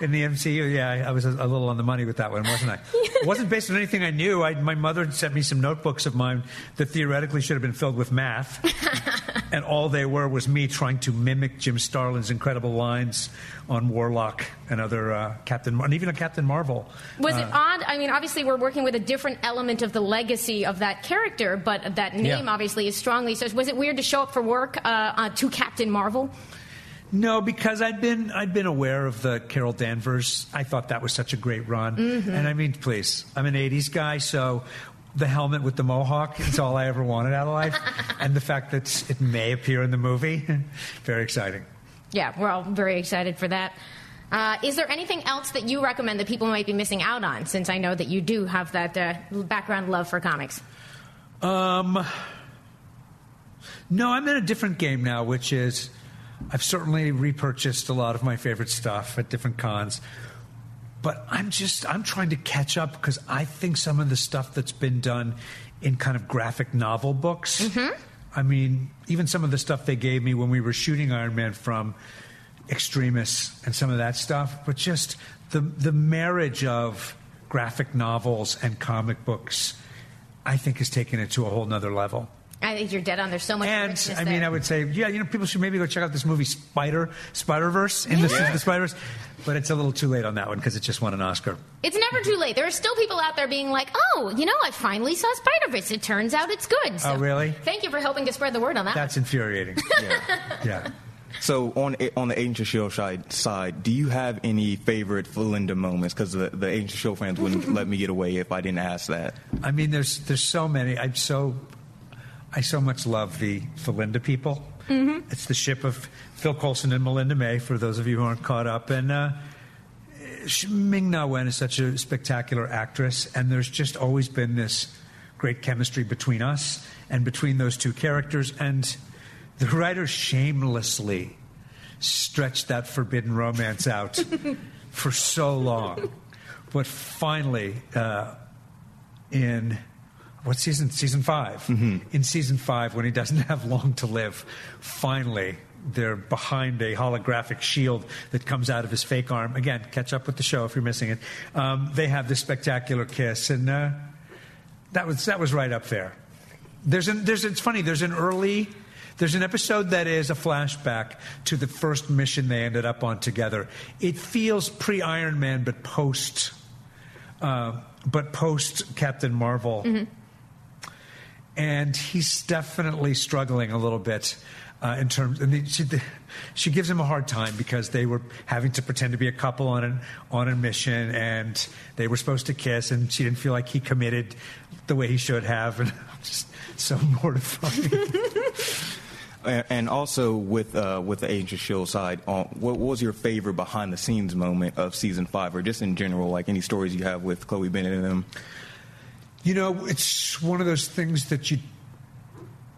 in the MCU. Yeah, I was a little on the money with that one, wasn't I? It wasn't based on anything I knew. My mother sent me some notebooks of mine that theoretically should have been filled with math. And all they were was me trying to mimic Jim Starlin's incredible lines on Warlock and other Captain Marvel. Was it odd? I mean, obviously we're working with a different element of the legacy of that character, but that name obviously is strongly. So was it weird to show up for work to Captain Marvel? No, because I'd been aware of the Carol Danvers. I thought that was such a great run. Mm-hmm. And I mean, please, I'm an 80s guy, so the helmet with the mohawk is all I ever wanted out of life. And the fact that it may appear in the movie, very exciting. Yeah, we're all very excited for that. Is there anything else that you recommend that people might be missing out on, since I know that you do have that background love for comics? No, I'm in a different game now, which is I've certainly repurchased a lot of my favorite stuff at different cons. But I'm trying to catch up, because I think some of the stuff that's been done in kind of graphic novel books, mm-hmm. I mean, even some of the stuff they gave me when we were shooting Iron Man from Extremis and some of that stuff, but just the marriage of graphic novels and comic books, I think, has taken it to a whole nother level. I think you're dead on. There's so much richness there. And, I mean, I would say, people should maybe go check out this movie Spider-Verse, the Spider-Verse. But it's a little too late on that one, because it just won an Oscar. It's never too late. There are still people out there being like, I finally saw Spider-Verse. It turns out it's good. So, oh, really? Thank you for helping to spread the word on that. That's infuriating. Yeah. So on the Agents of S.H.I.E.L.D. side, do you have any favorite Philinda moments? Because the Agents of S.H.I.E.L.D. fans wouldn't let me get away if I didn't ask that. I mean, there's so many. I so much love the Philinda people. Mm-hmm. It's the ship of Phil Coulson and Melinda May, for those of you who aren't caught up. And Ming-Na Wen is such a spectacular actress, and there's just always been this great chemistry between us and between those two characters. And the writer shamelessly stretched that forbidden romance out for so long. But finally, in... what season? Season 5. Mm-hmm. In season 5, when he doesn't have long to live, finally they're behind a holographic shield that comes out of his fake arm. Again, catch up with the show if you're missing it. They have this spectacular kiss, and that was right up there. It's funny. There's an episode that is a flashback to the first mission they ended up on together. It feels pre-Iron Man, but post Captain Marvel. Mm-hmm. And he's definitely struggling a little bit in terms. I mean, she gives him a hard time because they were having to pretend to be a couple on a mission, and they were supposed to kiss, and she didn't feel like he committed the way he should have. And I'm just so mortified. And also with the Agents of S.H.I.E.L.D. side, what was your favorite behind the scenes moment of season 5, or just in general, like any stories you have with Chloe Bennett and them? You know, it's one of those things that you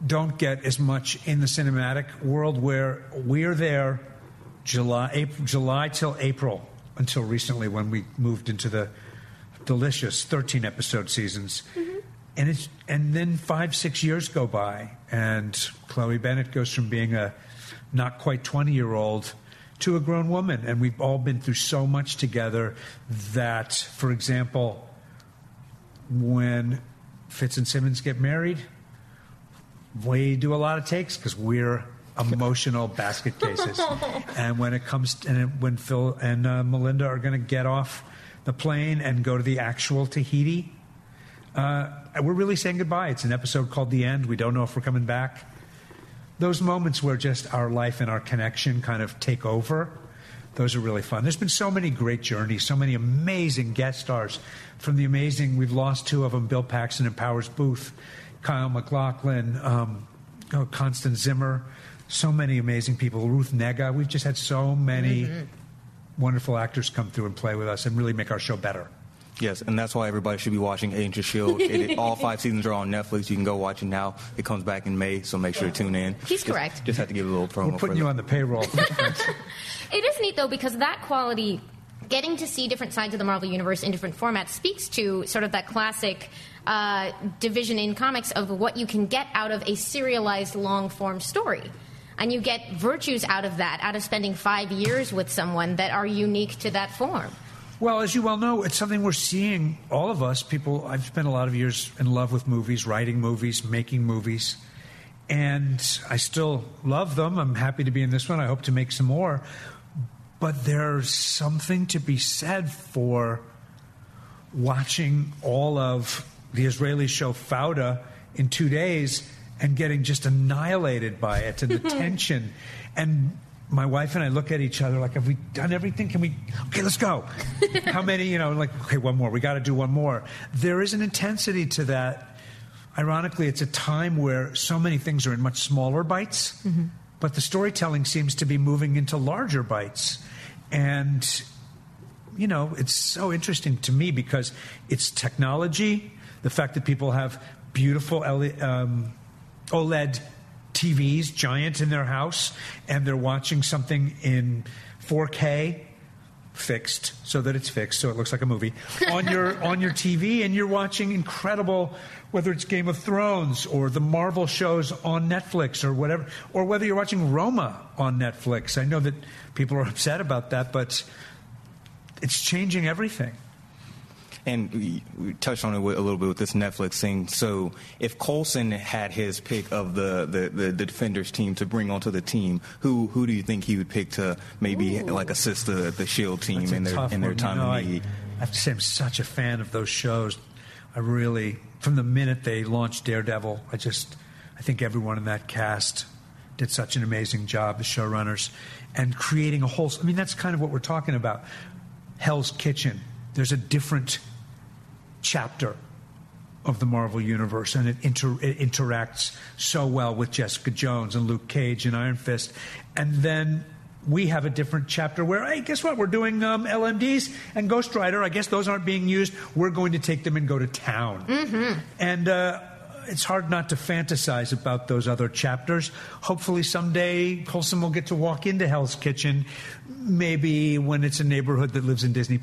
don't get as much in the cinematic world, where we're there July till April, until recently when we moved into the delicious 13-episode seasons. Mm-hmm. And then 5-6 years go by, and Chloe Bennett goes from being a not quite 20-year-old to a grown woman. And we've all been through so much together that, for example, when Fitz and Simmons get married, we do a lot of takes because we're emotional basket cases. And when it comes to, and when Phil and Melinda are going to get off the plane and go to the actual Tahiti, we're really saying goodbye. It's an episode called The End. We don't know if we're coming back. Those moments where just our life and our connection kind of take over, those are really fun. There's been so many great journeys, so many amazing guest stars. From the amazing, we've lost two of them, Bill Paxton and Powers Booth, Kyle MacLachlan, Constance Zimmer, so many amazing people. Ruth Negga. We've just had so many wonderful actors come through and play with us and really make our show better. Yes, and that's why everybody should be watching Agents of S.H.I.E.L.D. All 5 seasons are on Netflix. You can go watch it now. It comes back in May, so make sure to tune in. He's correct. Just have to give a little promo. We're putting you on the payroll. It is neat, though, because that quality, getting to see different sides of the Marvel Universe in different formats, speaks to sort of that classic division in comics of what you can get out of a serialized long-form story. And you get virtues out of that, out of spending 5 years with someone that are unique to that form. Well, as you well know, it's something we're seeing, all of us, people. I've spent a lot of years in love with movies, writing movies, making movies, and I still love them. I'm happy to be in this one. I hope to make some more. But there's something to be said for watching all of the Israeli show Fauda in 2 days and getting just annihilated by it and the tension. And my wife and I look at each other like, have we done everything? Can we? Okay, let's go. How many? You know, like, okay, one more. We got to do one more. There is an intensity to that. Ironically, it's a time where so many things are in much smaller bites, but the storytelling seems to be moving into larger bites. And, you know, it's so interesting to me because it's technology, the fact that people have beautiful OLED TVs, giant, in their house, and they're watching something in 4K fixed, so that it's fixed, so it looks like a movie on your TV, and you're watching incredible, whether it's Game of Thrones or the Marvel shows on Netflix or whatever, or whether you're watching Roma on Netflix. I know that people are upset about that, but it's changing everything. And we touched on it a little bit with this Netflix thing. So if Coulson had his pick of the Defenders team to bring onto the team, who do you think he would pick to maybe like assist the S.H.I.E.L.D. team in their time of need? I have to say I'm such a fan of those shows. I really, from the minute they launched Daredevil, I think everyone in that cast did such an amazing job, the showrunners, and creating a whole, I mean, that's kind of what we're talking about. Hell's Kitchen. There's a different chapter of the Marvel Universe, and it interacts so well with Jessica Jones and Luke Cage and Iron Fist. And then we have a different chapter where, hey, guess what? We're doing LMDs and Ghost Rider. I guess those aren't being used. We're going to take them and go to town. And it's hard not to fantasize about those other chapters. Hopefully someday Coulson will get to walk into Hell's Kitchen, maybe when it's a neighborhood that lives in Disney+.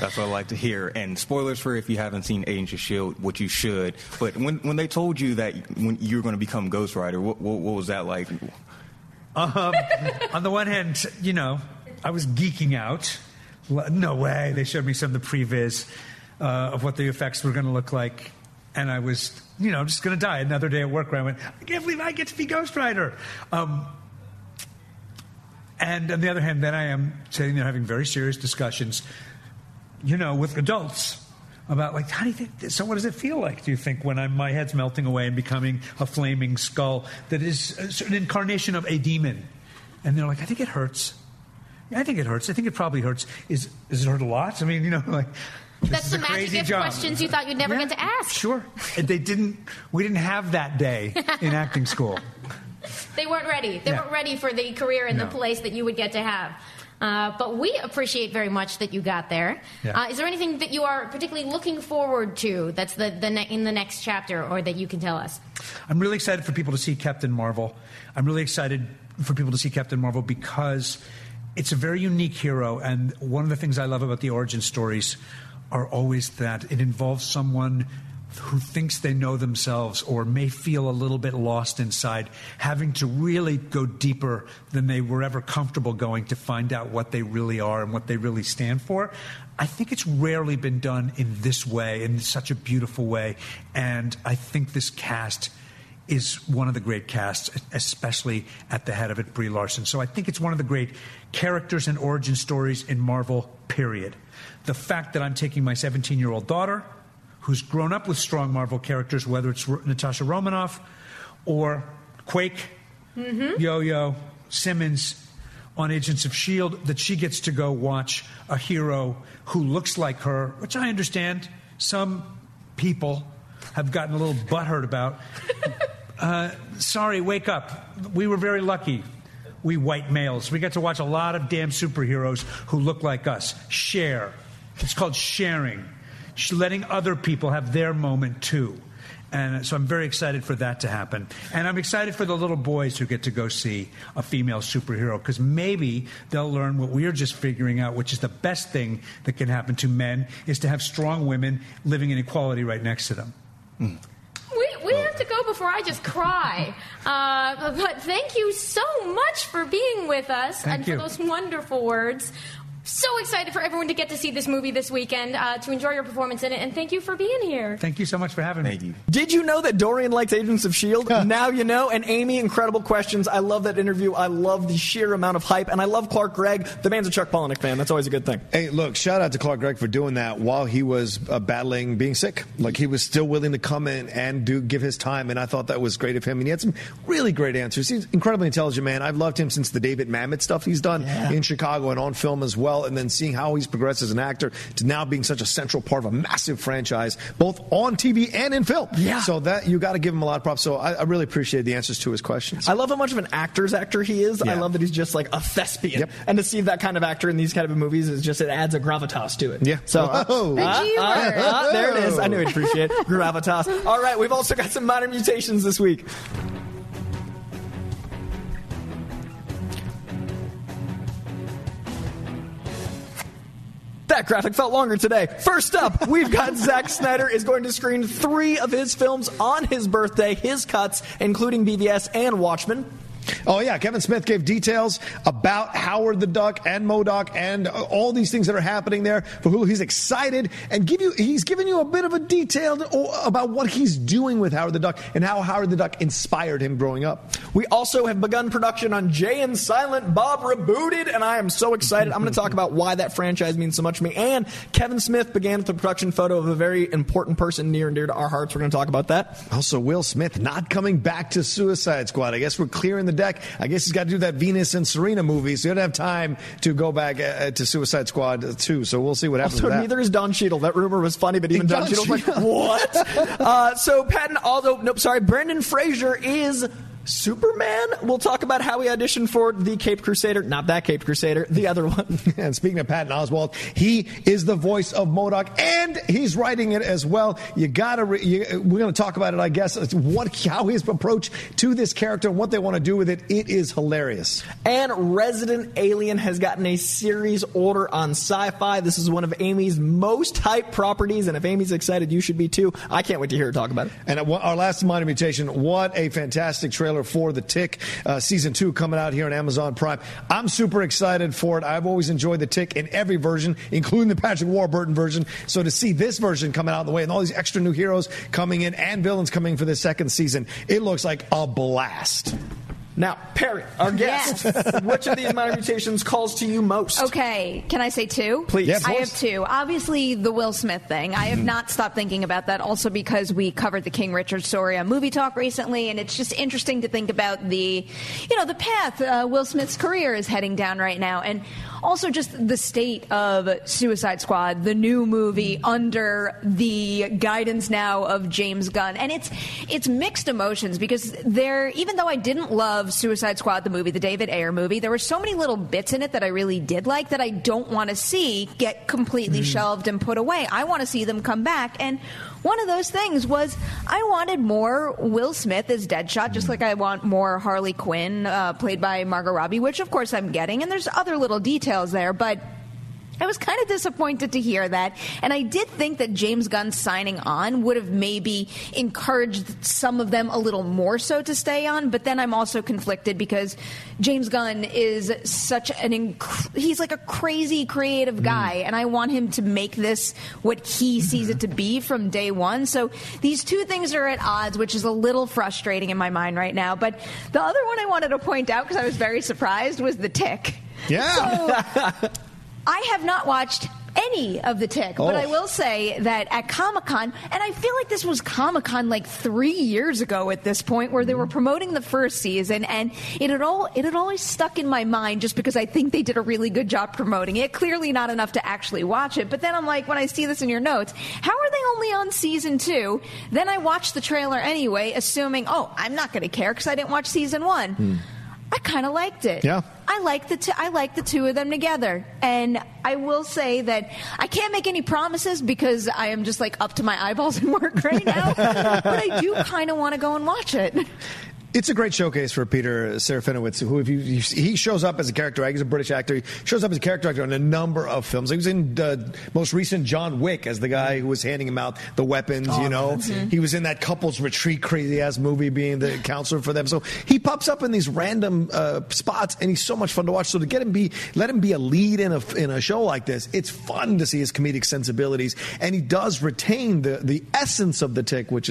That's what I like to hear. And spoilers for if you haven't seen Agents of S.H.I.E.L.D., which you should. But when they told you that when you were going to become Ghost Rider, what was that like? On the one hand, you know, I was geeking out. No way. They showed me some of the previs of what the effects were going to look like. And I was, you know, just going to die another day at work where I went, I can't believe I get to be Ghost Rider. And on the other hand, then I am sitting there having very serious discussions, you know, with adults about, like, how do you think, so what does it feel like, do you think, when my head's melting away and becoming a flaming skull that is an incarnation of a demon? And they're like, I think it hurts. I think it hurts. I think it probably hurts. Does it hurt a lot? I mean, you know, like... That's the magic of questions you thought you'd never get to ask. Sure. We didn't have that day in acting school. They weren't ready. They weren't ready for the career and the place that you would get to have. But we appreciate very much that you got there. Yeah. Is there anything that you are particularly looking forward to that's in the next chapter, or that you can tell us? I'm really excited for people to see Captain Marvel. I'm really excited for people to see Captain Marvel because it's a very unique hero. And one of the things I love about the origin stories are always that it involves someone who thinks they know themselves or may feel a little bit lost inside, having to really go deeper than they were ever comfortable going to find out what they really are and what they really stand for. I think it's rarely been done in this way, in such a beautiful way. And I think this cast is one of the great casts, especially at the head of it, Brie Larson. So I think it's one of the great characters and origin stories in Marvel, period. The fact that I'm taking my 17-year-old daughter, who's grown up with strong Marvel characters, whether it's Natasha Romanoff or Quake, Yo-Yo, Simmons on Agents of S.H.I.E.L.D., that she gets to go watch a hero who looks like her, which I understand some people have gotten a little butthurt about. Sorry, wake up. We were very lucky, we white males. We got to watch a lot of damn superheroes who look like us. Share. It's called sharing. Letting other people have their moment, too. And so I'm very excited for that to happen. And I'm excited for the little boys who get to go see a female superhero, because maybe they'll learn what we're just figuring out, which is the best thing that can happen to men is to have strong women living in equality right next to them. We have to go before I just cry. But thank you so much for being with us and for those wonderful words. So excited for everyone to get to see this movie this weekend, to enjoy your performance in it, and thank you for being here. Thank you so much for having me. Did you know that Dorian likes Agents of S.H.I.E.L.D.? Now you know. And Amy, incredible questions. I love that interview. I love the sheer amount of hype, and I love Clark Gregg. The man's a Chuck Palahniuk fan. That's always a good thing. Hey, look, shout out to Clark Gregg for doing that while he was battling being sick. Like, he was still willing to come in and give his time, and I thought that was great of him. And he had some really great answers. He's an incredibly intelligent man. I've loved him since the David Mamet stuff he's done in Chicago and on film as well. And then seeing how he's progressed as an actor to now being such a central part of a massive franchise, both on TV and in film. Yeah. So that you got to give him a lot of props. So I really appreciate the answers to his questions. I love how much of an actor's actor he is. Yeah. I love that he's just like a thespian. Yep. And to see that kind of actor in these kind of movies is just, it adds a gravitas to it. Yeah. So there it is. I knew he'd appreciate it. Gravitas. All right. We've also got some minor mutations this week. That graphic felt longer today. First up, we've got Zack Snyder is going to screen 3 of his films on his birthday, his cuts, including BVS and Watchmen. Oh, yeah. Kevin Smith gave details about Howard the Duck and MODOK and all these things that are happening there for Hulu. He's excited and he's giving you a bit of a detail about what he's doing with Howard the Duck and how Howard the Duck inspired him growing up. We also have begun production on Jay and Silent Bob Rebooted, and I am so excited. I'm going to talk about why that franchise means so much to me. And Kevin Smith began with a production photo of a very important person near and dear to our hearts. We're going to talk about that. Also, Will Smith not coming back to Suicide Squad. I guess we're clearing the deck. I guess he's got to do that Venus and Serena movie, so he doesn't have time to go back to Suicide Squad 2, so we'll see what happens. Also, with that. Neither is Don Cheadle. That rumor was funny, but even Don Cheadle's like, what? So Brendan Fraser is Superman. We'll talk about how he auditioned for the Caped Crusader. Not that Caped Crusader, the other one. And speaking of Patton Oswalt, he is the voice of MODOK, and he's writing it as well. We're going to talk about it, I guess, how his approach to this character and what they want to do with it. It is hilarious. And Resident Alien has gotten a series order on Sci-Fi. This is one of Amy's most hyped properties, and if Amy's excited, you should be too. I can't wait to hear her talk about it. And our last minor mutation, what a fantastic trailer for The Tick, Season 2 coming out here on Amazon Prime. I'm super excited for it. I've always enjoyed The Tick in every version, including the Patrick Warburton version. So to see this version coming out of the way and all these extra new heroes coming in and villains coming for the second season, it looks like a blast. Now, Perry, our guest, which of these minor mutations calls to you most? Okay, can I say 2? Please. Yeah, I have 2. Obviously, the Will Smith thing. I have not stopped thinking about that, also because we covered the King Richard story on Movie Talk recently, and it's just interesting to think about the path Will Smith's career is heading down right now, and also just the state of Suicide Squad, the new movie, under the guidance now of James Gunn. And it's mixed emotions, because even though I didn't love Suicide Squad, the movie, the David Ayer movie, there were so many little bits in it that I really did like that I don't want to see get completely shelved and put away. I want to see them come back. And one of those things was I wanted more Will Smith as Deadshot, just like I want more Harley Quinn, played by Margot Robbie, which of course I'm getting. And there's other little details there, but I was kind of disappointed to hear that, and I did think that James Gunn signing on would have maybe encouraged some of them a little more so to stay on, but then I'm also conflicted because James Gunn is such an he's like a crazy creative guy, and I want him to make this what he sees it to be from day one. So these two things are at odds, which is a little frustrating in my mind right now. But the other one I wanted to point out, because I was very surprised, was The Tick. Yeah. So, I have not watched any of The Tick, but I will say that at Comic-Con, and I feel like this was Comic-Con like 3 years ago at this point, where they were promoting the first season, and it had always stuck in my mind just because I think they did a really good job promoting it. Clearly not enough to actually watch it, but then I'm like, when I see this in your notes, how are they only on season 2? Then I watched the trailer anyway, assuming, I'm not going to care because I didn't watch season 1. I kind of liked it. Yeah. I like the two of them together. And I will say that I can't make any promises because I am just like up to my eyeballs in work right now. But I do kind of want to go and watch it. It's a great showcase for Peter Serafinowicz, who he shows up as a character actor. He's a British actor. He shows up as a character actor in a number of films. He was in the most recent John Wick as the guy who was handing him out the weapons, He was in that couple's retreat crazy-ass movie being the counselor for them. So he pops up in these random spots, and he's so much fun to watch. So to let him be a lead in a show like this, it's fun to see his comedic sensibilities. And he does retain the essence of The Tick, which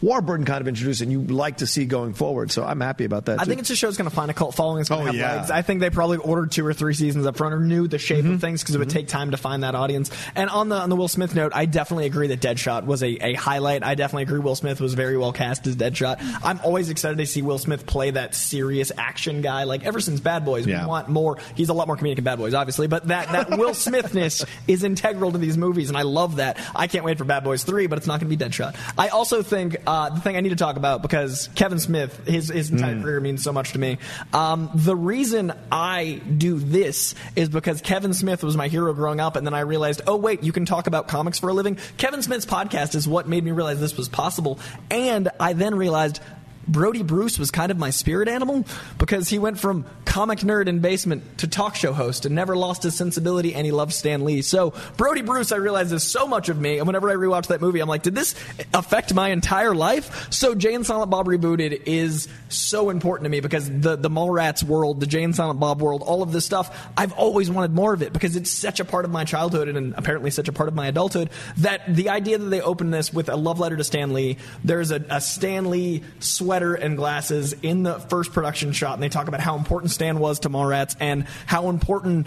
Warburton kind of introduced, and you like to see going forward. So I'm happy about that. I think it's a show that's going to find a cult following. It's going to have legs. I think they probably ordered 2 or 3 seasons up front or knew the shape of things because it would take time to find that audience. And on the Will Smith note, I definitely agree that Deadshot was a highlight. I definitely agree Will Smith was very well cast as Deadshot. I'm always excited to see Will Smith play that serious action guy. Like ever since Bad Boys, we want more. He's a lot more comedic in Bad Boys, obviously, but that Will Smithness is integral to these movies, and I love that. I can't wait for Bad Boys 3, but it's not going to be Deadshot. I also think the thing I need to talk about, because Kevin Smith, his entire career means so much to me. The reason I do this is because Kevin Smith was my hero growing up, and then I realized, you can talk about comics for a living. Kevin Smith's podcast is what made me realize this was possible, and I then realized Brody Bruce was kind of my spirit animal because he went from comic nerd in basement to talk show host and never lost his sensibility, and he loved Stan Lee. So Brody Bruce, I realized, is so much of me, and whenever I rewatch that movie, I'm like, did this affect my entire life? So Jay and Silent Bob Rebooted is so important to me because the Mallrats world, the Jay and Silent Bob world, all of this stuff, I've always wanted more of it because it's such a part of my childhood and apparently such a part of my adulthood that the idea that they opened this with a love letter to Stan Lee, there's a Stan Lee sweater and glasses in the first production shot, and they talk about how important Stan was to Mallrats and how important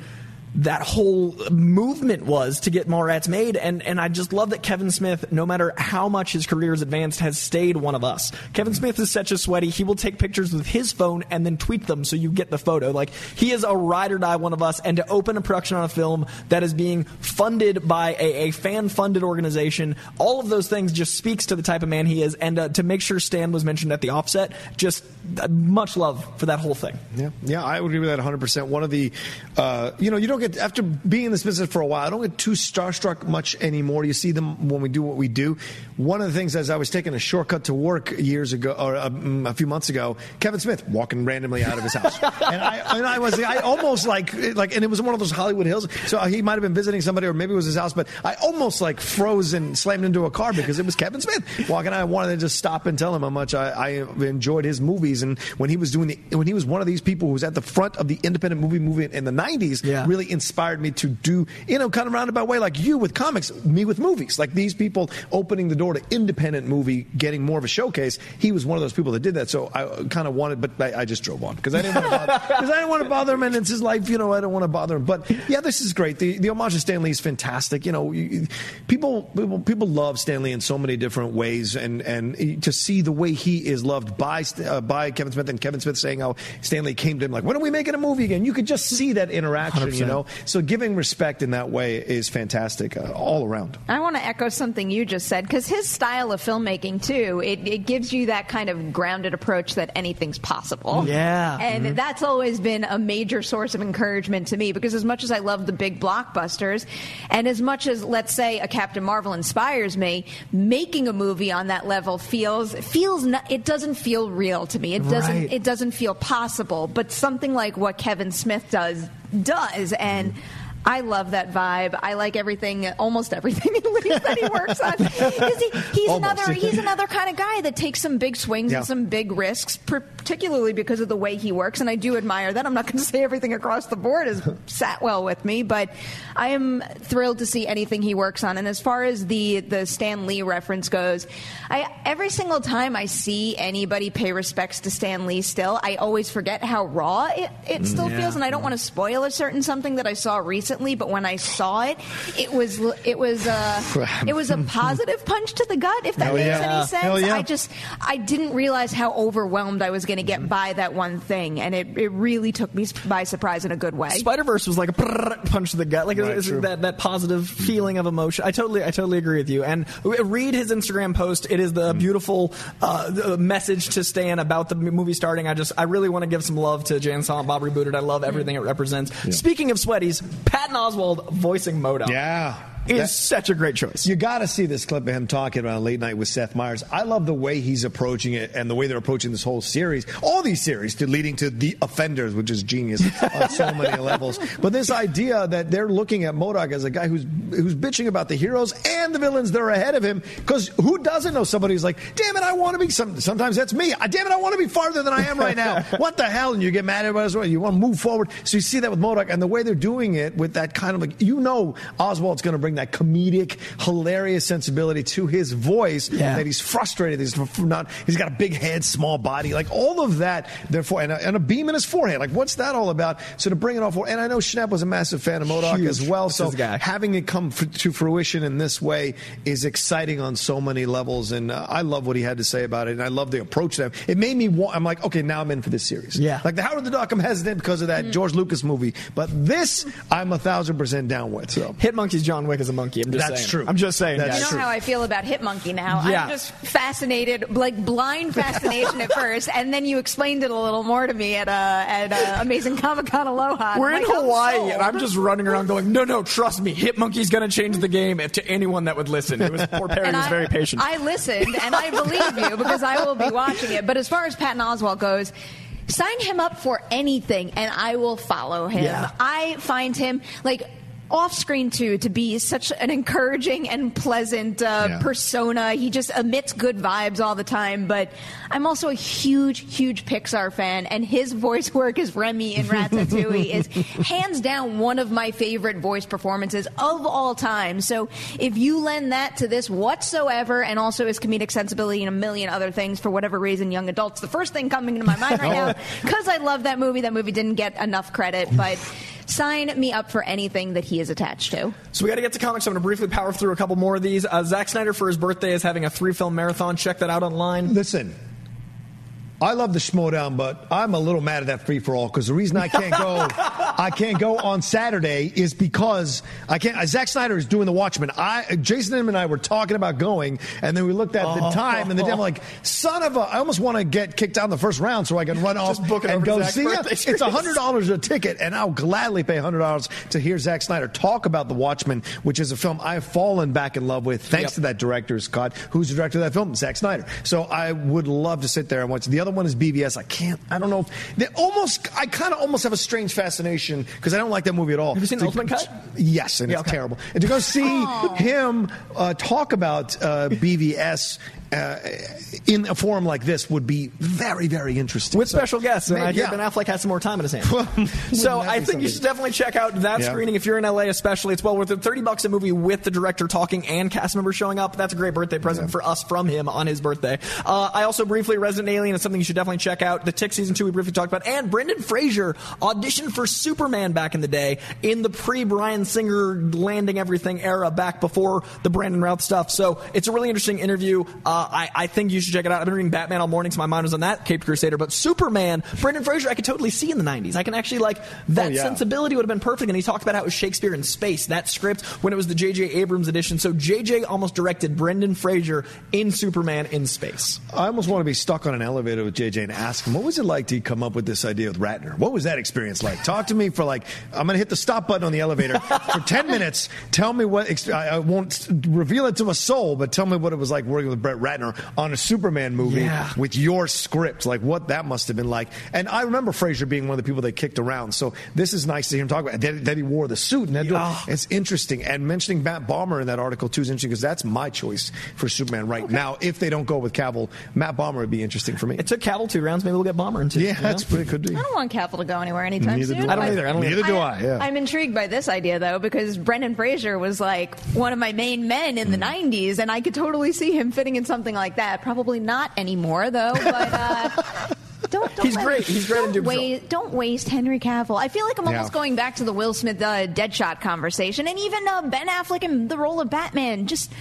that whole movement was to get Mallrats made, and I just love that Kevin Smith, no matter how much his career has advanced, has stayed one of us. Kevin Smith is such a sweaty, he will take pictures with his phone and then tweet them so you get the photo. Like, he is a ride or die one of us, and to open a production on a film that is being funded by a fan-funded organization, all of those things just speaks to the type of man he is, and to make sure Stan was mentioned at the offset, just much love for that whole thing. Yeah, I would agree with that 100%. One of the, you don't get after being in this business for a while, I don't get too starstruck much anymore. You see them when we do what we do. One of the things, as I was taking a shortcut to work years ago, or a few months ago, Kevin Smith walking randomly out of his house, and I was, I almost like, and it was one of those Hollywood Hills. So he might have been visiting somebody, or maybe it was his house. But I almost like froze and slammed into a car because it was Kevin Smith walking. I wanted to just stop and tell him how much I enjoyed his movies, and when he was when he was one of these people who was at the front of the independent movie movement in the '90s, really inspired me to do, kind of roundabout way, like you with comics, me with movies. Like these people opening the door to independent movie, getting more of a showcase. He was one of those people that did that. So I kind of wanted, but I just drove on because I didn't want to bother him, and it's his life, I don't want to bother him. But yeah, this is great. The homage to Stan Lee is fantastic. People love Stan Lee in so many different ways, and to see the way he is loved by Kevin Smith, and Kevin Smith saying how Stan Lee came to him like, when are we making a movie again? You could just see that interaction. 100%. So giving respect in that way is fantastic all around. I want to echo something you just said, because his style of filmmaking, too, it gives you that kind of grounded approach that anything's possible. Yeah. And that's always been a major source of encouragement to me, because as much as I love the big blockbusters, and as much as, let's say, a Captain Marvel inspires me, making a movie on that level it doesn't feel real to me. It doesn't feel possible, but something like what Kevin Smith does. And I love that vibe. I like everything, almost everything that he works on. He's another kind of guy that takes some big swings and some big risks, particularly because of the way he works. And I do admire that. I'm not going to say everything across the board has sat well with me, but I am thrilled to see anything he works on. And as far as the Stan Lee reference goes, every single time I see anybody pay respects to Stan Lee still, I always forget how raw it still feels. And I don't want to spoil a certain something that I saw recently, but when I saw it, it was a positive punch to the gut, if that makes any sense. Yeah. I didn't realize how overwhelmed I was going to get by that one thing, and it really took me by surprise in a good way. Spider-Verse was like a punch to the gut, like that positive feeling of emotion. I totally agree with you. And read his Instagram post. It is the beautiful message to Stan about the movie starting. I really want to give some love to Jan Silent Bob Rebooted. I love everything it represents. Yeah. Speaking of sweaties, Patton Oswalt voicing MODOK. Yeah. Is such a great choice. You got to see this clip of him talking about Late Night with Seth Meyers. I love the way he's approaching it and the way they're approaching this whole series, all these series, leading to The Offenders, which is genius on so many levels. But this idea that they're looking at MODOK as a guy who's bitching about the heroes and the villains that are ahead of him, because who doesn't know somebody who's like, damn it, I want to be sometimes that's me. Damn it, I want to be farther than I am right now. What the hell? And you get mad at everybody. You want to move forward. So you see that with MODOK, and the way they're doing it with that kind of like, Oswald's going to bring that comedic, hilarious sensibility to his voice, that he's frustrated. He's got a big head, small body, like all of that. Therefore, and a beam in his forehead. Like, what's that all about? So to bring it all forward, and I know Schnapp was a massive fan of MODOK as well. So having it come to fruition in this way is exciting on so many levels. And I love what he had to say about it, and I love the approach to him. It made me want. I'm like, okay, now I'm in for this series. Yeah, like the Howard the Duck. I'm hesitant because of that George Lucas movie, but this I'm 1,000% down with. So Hitmonkey's John Wick. As a monkey, I'm just saying. That's true. You know how I feel about Hitmonkey now. Yeah. I'm just fascinated, like blind fascination at first, and then you explained it a little more to me at Amazing Comic-Con Aloha. We're in Hawaii, and I'm just running around going, no, trust me, Hitmonkey's going to change the game to anyone that would listen. Poor Perry was very patient. I listened, and I believe you, because I will be watching it. But as far as Patton Oswalt goes, sign him up for anything, and I will follow him. Yeah. I find him, like, off-screen, too, to be such an encouraging and pleasant persona. He just emits good vibes all the time, but I'm also a huge, huge Pixar fan, and his voice work as Remy in Ratatouille is hands down one of my favorite voice performances of all time. So if you lend that to this whatsoever, and also his comedic sensibility and a million other things, for whatever reason, young adults, the first thing coming into my mind right now, because I love that movie. That movie didn't get enough credit, but sign me up for anything that he is attached to. So we got to get to comics. I'm going to briefly power through a couple more of these. Zack Snyder, for his birthday, is having a 3-film marathon. Check that out online. Listen, I love the Schmodown, but I'm a little mad at that free-for-all, because the reason I can't go on Saturday is because I can't. Zack Snyder is doing the Watchmen. Jason and I were talking about going, and then we looked at the time, and the devil like, son of a, I almost want to get kicked out in the first round so I can run off and go see it. It's $100 a ticket, and I'll gladly pay $100 to hear Zack Snyder talk about the Watchmen, which is a film I've fallen back in love with, thanks to that director, Scott, who's the director of that film, Zack Snyder. So I would love to sit there and watch. The other one is BVS. I don't know. I kind of almost have a strange fascination, because I don't like that movie at all. Have you seen the Ultimate Cut? Yes, and it's terrible. And to go see him talk about BVS in a forum like this would be very, very interesting. With special guests. And I think Ben Affleck had some more time in his hand. So I think you should definitely check out that screening if you're in LA, especially. It's well worth it. $30 a movie with the director talking and cast members showing up. That's a great birthday present for us from him on his birthday. I also briefly, Resident Alien is something you should definitely check out. The Tick Season 2 we briefly talked about. And Brendan Fraser auditioned for Superman back in the day, in the pre-Bryan Singer landing everything era, back before the Brandon Routh stuff. So it's a really interesting interview. I think you should check it out. I've been reading Batman all morning, so my mind was on that, Caped Crusader. But Superman, Brendan Fraser, I could totally see in the 90s. I can actually, like, that sensibility would have been perfect. And he talked about how it was Shakespeare in space, that script, when it was the J.J. Abrams edition. So J.J. almost directed Brendan Fraser in Superman in space. I almost want to be stuck on an elevator with J.J. and ask him, what was it like to come up with this idea with Ratner? What was that experience like? Talk to me for, like, I'm going to hit the stop button on the elevator for 10 minutes. Tell me what, I won't reveal it to a soul, but tell me what it was like working with Brett Ratner. Ratner on a Superman movie with your script. Like, what that must have been like. And I remember Fraser being one of the people they kicked around. So this is nice to hear him talk about it. That he wore the suit. And that it's interesting. And mentioning Matt Bomer in that article, too, is interesting because that's my choice for Superman right now. If they don't go with Cavill, Matt Bomer would be interesting for me. It took Cavill 2 rounds. Maybe we'll get Bomer in 2. Yeah, that's pretty could be. I don't want Cavill to go anywhere anytime soon. I don't either. Neither do I. Yeah. I'm intrigued by this idea, though, because Brendan Fraser was like one of my main men in the 90s, and I could totally see him fitting in something like that. Probably not anymore, though, but... Don't waste Henry Cavill. I feel like I'm almost going back to the Will Smith Deadshot conversation, and even Ben Affleck in the role of Batman. Just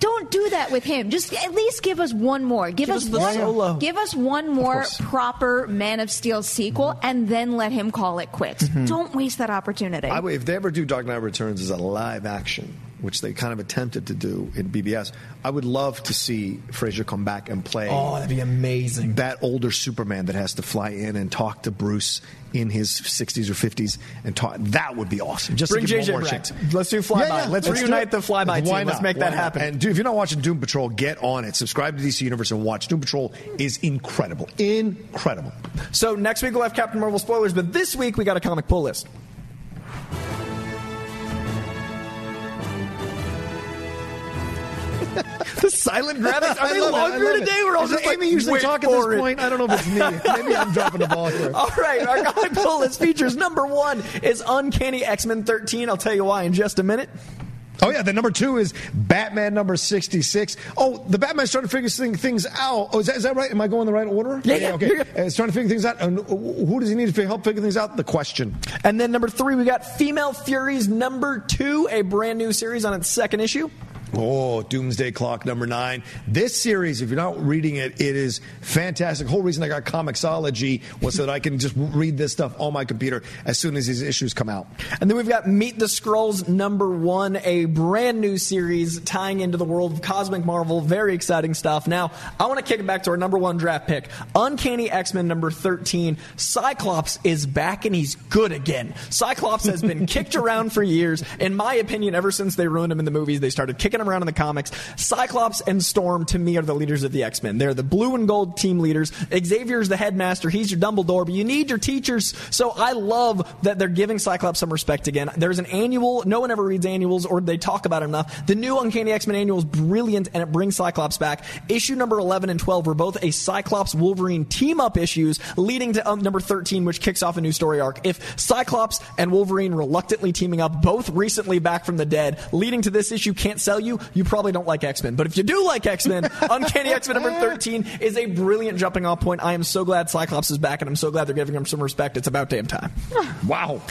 don't do that with him. Just at least give us one more. Give us one more proper Man of Steel sequel, and then let him call it quits. Don't waste that opportunity. If they ever do Dark Knight Returns as a live action, which they kind of attempted to do in BBS, I would love to see Fraser come back and play. Oh, that'd be amazing. That older Superman that has to fly in and talk to Bruce in his 60s or 50s and talk. That would be awesome. Just bring JJ Brett. Let's do Flyby. Yeah. Let's reunite the Flyby team. Let's make that happen. And if you're not watching Doom Patrol, get on it. Subscribe to DC Universe and watch. Doom Patrol is incredible. Incredible. So next week we'll have Captain Marvel spoilers, but this week we got a comic pull list. The silent graphics. Are they longer today? We're all just like, Amy usually talk at this point. I don't know if it's me. Maybe I'm dropping the ball here. All right. Our comic pull list features number 1 is Uncanny X-Men 13. I'll tell you why in just a minute. Oh, yeah. The number 2 is Batman number 66. Oh, the Batman's trying to figure things out. Oh, is that right? Am I going in the right order? Yeah. Okay. It's trying to figure things out. And who does he need to help figure things out? The Question. And then number 3, we got Female Furies number 2, a brand new series on its 2nd issue. Oh, Doomsday Clock, number 9. This series, if you're not reading it, it is fantastic. The whole reason I got Comixology was so that I can just read this stuff on my computer as soon as these issues come out. And then we've got Meet the Skrulls, number 1, a brand new series tying into the world of Cosmic Marvel. Very exciting stuff. Now, I want to kick it back to our number 1 draft pick. Uncanny X-Men, number 13. Cyclops is back, and he's good again. Cyclops has been kicked around for years. In my opinion, ever since they ruined him in the movies, they started kicking around in the comics. Cyclops and Storm, to me, are the leaders of the X-Men. They're the blue and gold team leaders. Xavier's the headmaster. He's your Dumbledore, but you need your teachers. So I love that they're giving Cyclops some respect again. There's an annual. No one ever reads annuals, or they talk about it enough. The new Uncanny X-Men annual is brilliant, and it brings Cyclops back. Issue number 11 and 12 were both a Cyclops-Wolverine team-up issues, leading to number 13, which kicks off a new story arc. If Cyclops and Wolverine reluctantly teaming up, both recently back from the dead, leading to this issue Can't Sell You, you probably don't like X-Men. But if you do like X-Men, Uncanny X-Men number 13 is a brilliant jumping off point. I am so glad Cyclops is back, and I'm so glad they're giving him some respect. It's about damn time. Wow.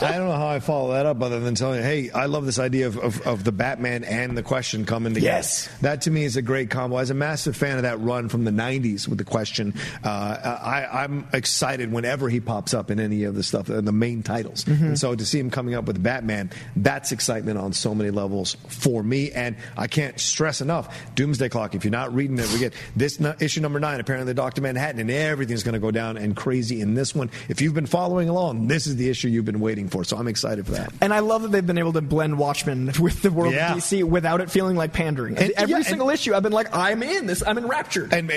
I don't know how I follow that up other than telling you, hey, I love this idea of the Batman and the Question coming together. Yes. That to me is a great combo. I was a massive fan of that run from the 90s with the Question. I'm excited whenever he pops up in any of the stuff, in the main titles. And so to see him coming up with Batman, that's excitement on so many levels for me, and I can't stress enough, Doomsday Clock, if you're not reading it, we get this issue number 9, apparently Dr. Manhattan, and everything's going to go down and crazy in this one. If you've been following along, this is the issue you've been waiting for, so I'm excited for that. And I love that they've been able to blend Watchmen with the world of DC without it feeling like pandering. And every single issue, I've been like, I'm in this, I'm enraptured. And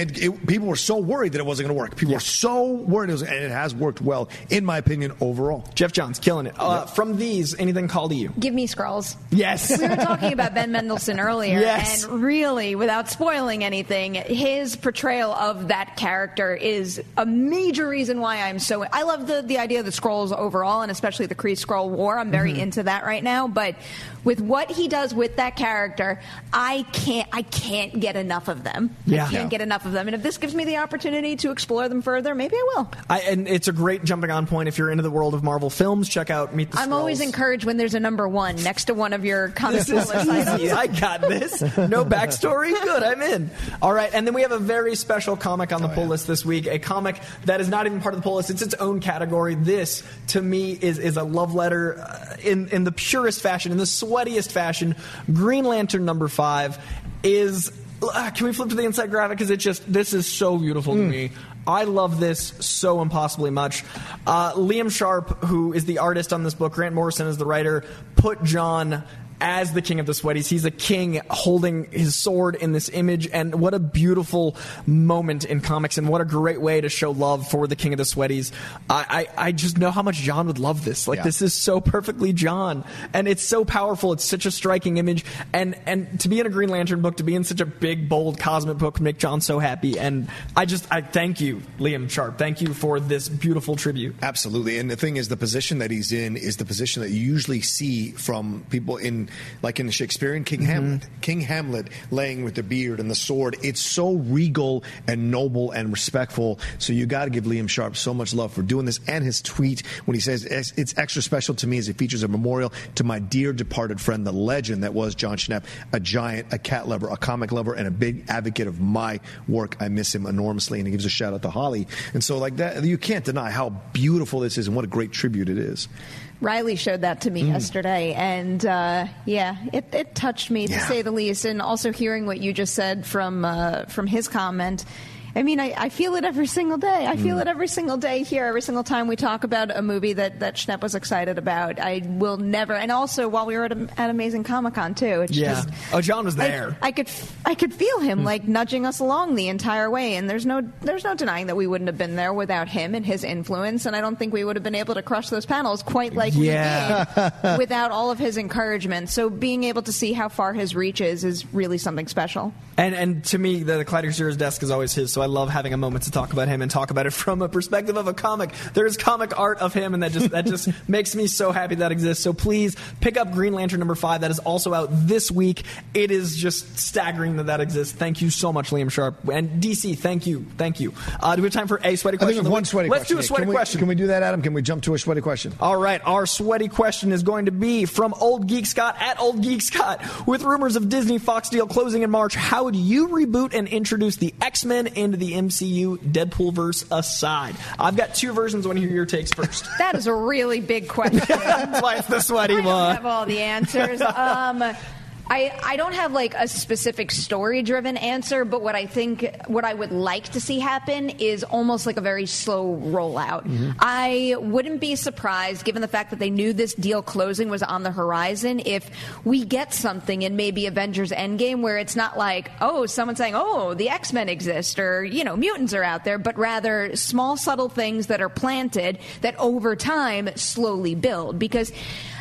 people were so worried that it wasn't going to work. People were so worried, and it has worked well, in my opinion, overall. Jeff Johns, killing it. From these, anything called to you? Give me Skrulls. Yes. We were talking about Ben Mendelsohn earlier, and really, without spoiling anything, his portrayal of that character is a major reason why I'm so... I love the idea of the Skrulls overall, and especially the Kree-Skrull War. I'm very into that right now, but with what he does with that character, I can't get enough of them. I can't get enough of them, and if this gives me the opportunity to explore them further, maybe I will. And it's a great jumping on point. If you're into the world of Marvel films, check out Meet the Skrulls. I'm always encouraged when there's a number 1 next to one of your comic book lists. I got this. No backstory? Good, I'm in. All right, and then we have a very special comic on the pull list this week, a comic that is not even part of the pull list. It's its own category. This, to me, is a love letter in the purest fashion, in the sweatiest fashion. Green Lantern number 5 is... can we flip to the inside graphic? Because this is so beautiful to me. I love this so impossibly much. Liam Sharp, who is the artist on this book, Grant Morrison is the writer, put John as the King of the Sweaties. He's a king holding his sword in this image, and what a beautiful moment in comics, and what a great way to show love for the King of the Sweaties. I just know how much John would love this. Like, this is so perfectly John, and it's so powerful. It's such a striking image, and to be in a Green Lantern book, to be in such a big, bold, cosmic book, make John so happy. And I thank you, Liam Sharp. Thank you for this beautiful tribute. Absolutely, and the thing is, the position that he's in is the position that you usually see from people in the Shakespearean King Hamlet. King Hamlet laying with the beard and the sword. It's so regal and noble and respectful. So you got to give Liam Sharp so much love for doing this. And his tweet when he says, it's extra special to me as it features a memorial to my dear departed friend, the legend that was John Schnapp, a giant, a cat lover, a comic lover, and a big advocate of my work. I miss him enormously. And he gives a shout out to Holly. And so like that, you can't deny how beautiful this is and what a great tribute it is. Riley showed that to me yesterday, and it touched me to say the least. And also hearing what you just said from his comment, I mean, I feel it every single day. I feel it every single day here, every single time we talk about a movie that Schnapp was excited about. I will never. And also, while we were at Amazing Comic-Con, too. It's just, John was there. I could feel him, like, nudging us along the entire way. And there's no denying that we wouldn't have been there without him and his influence. And I don't think we would have been able to crush those panels quite like we did without all of his encouragement. So being able to see how far his reach is really something special. And to me, the Collider Zero's desk is always his, so I love having a moment to talk about him and talk about it from a perspective of a comic. There is comic art of him, and that just makes me so happy that exists. So please pick up Green Lantern number 5. That is also out this week. It is just staggering that exists. Thank you so much, Liam Sharp. And DC, thank you. Thank you. Do we have time for a sweaty question? I think we have one sweaty question. Let's do a sweaty question. Can we do that, Adam? Can we jump to a sweaty question? All right. Our sweaty question is going to be from Old Geek Scott at Old Geek Scott. With rumors of Disney Fox deal closing in March, how would you reboot and introduce the X-Men into the MCU, Deadpool-verse aside? I've got two versions. I want to hear your takes first. That is a really big question. That's why it's the sweaty one. I don't have all the answers. I don't have, like, a specific story-driven answer, but what I would like to see happen is almost like a very slow rollout. Mm-hmm. I wouldn't be surprised, given the fact that they knew this deal closing was on the horizon, if we get something in maybe Avengers Endgame where it's not like, oh, someone's saying, oh, the X-Men exist, or, you know, mutants are out there, but rather small, subtle things that are planted that over time slowly build. Because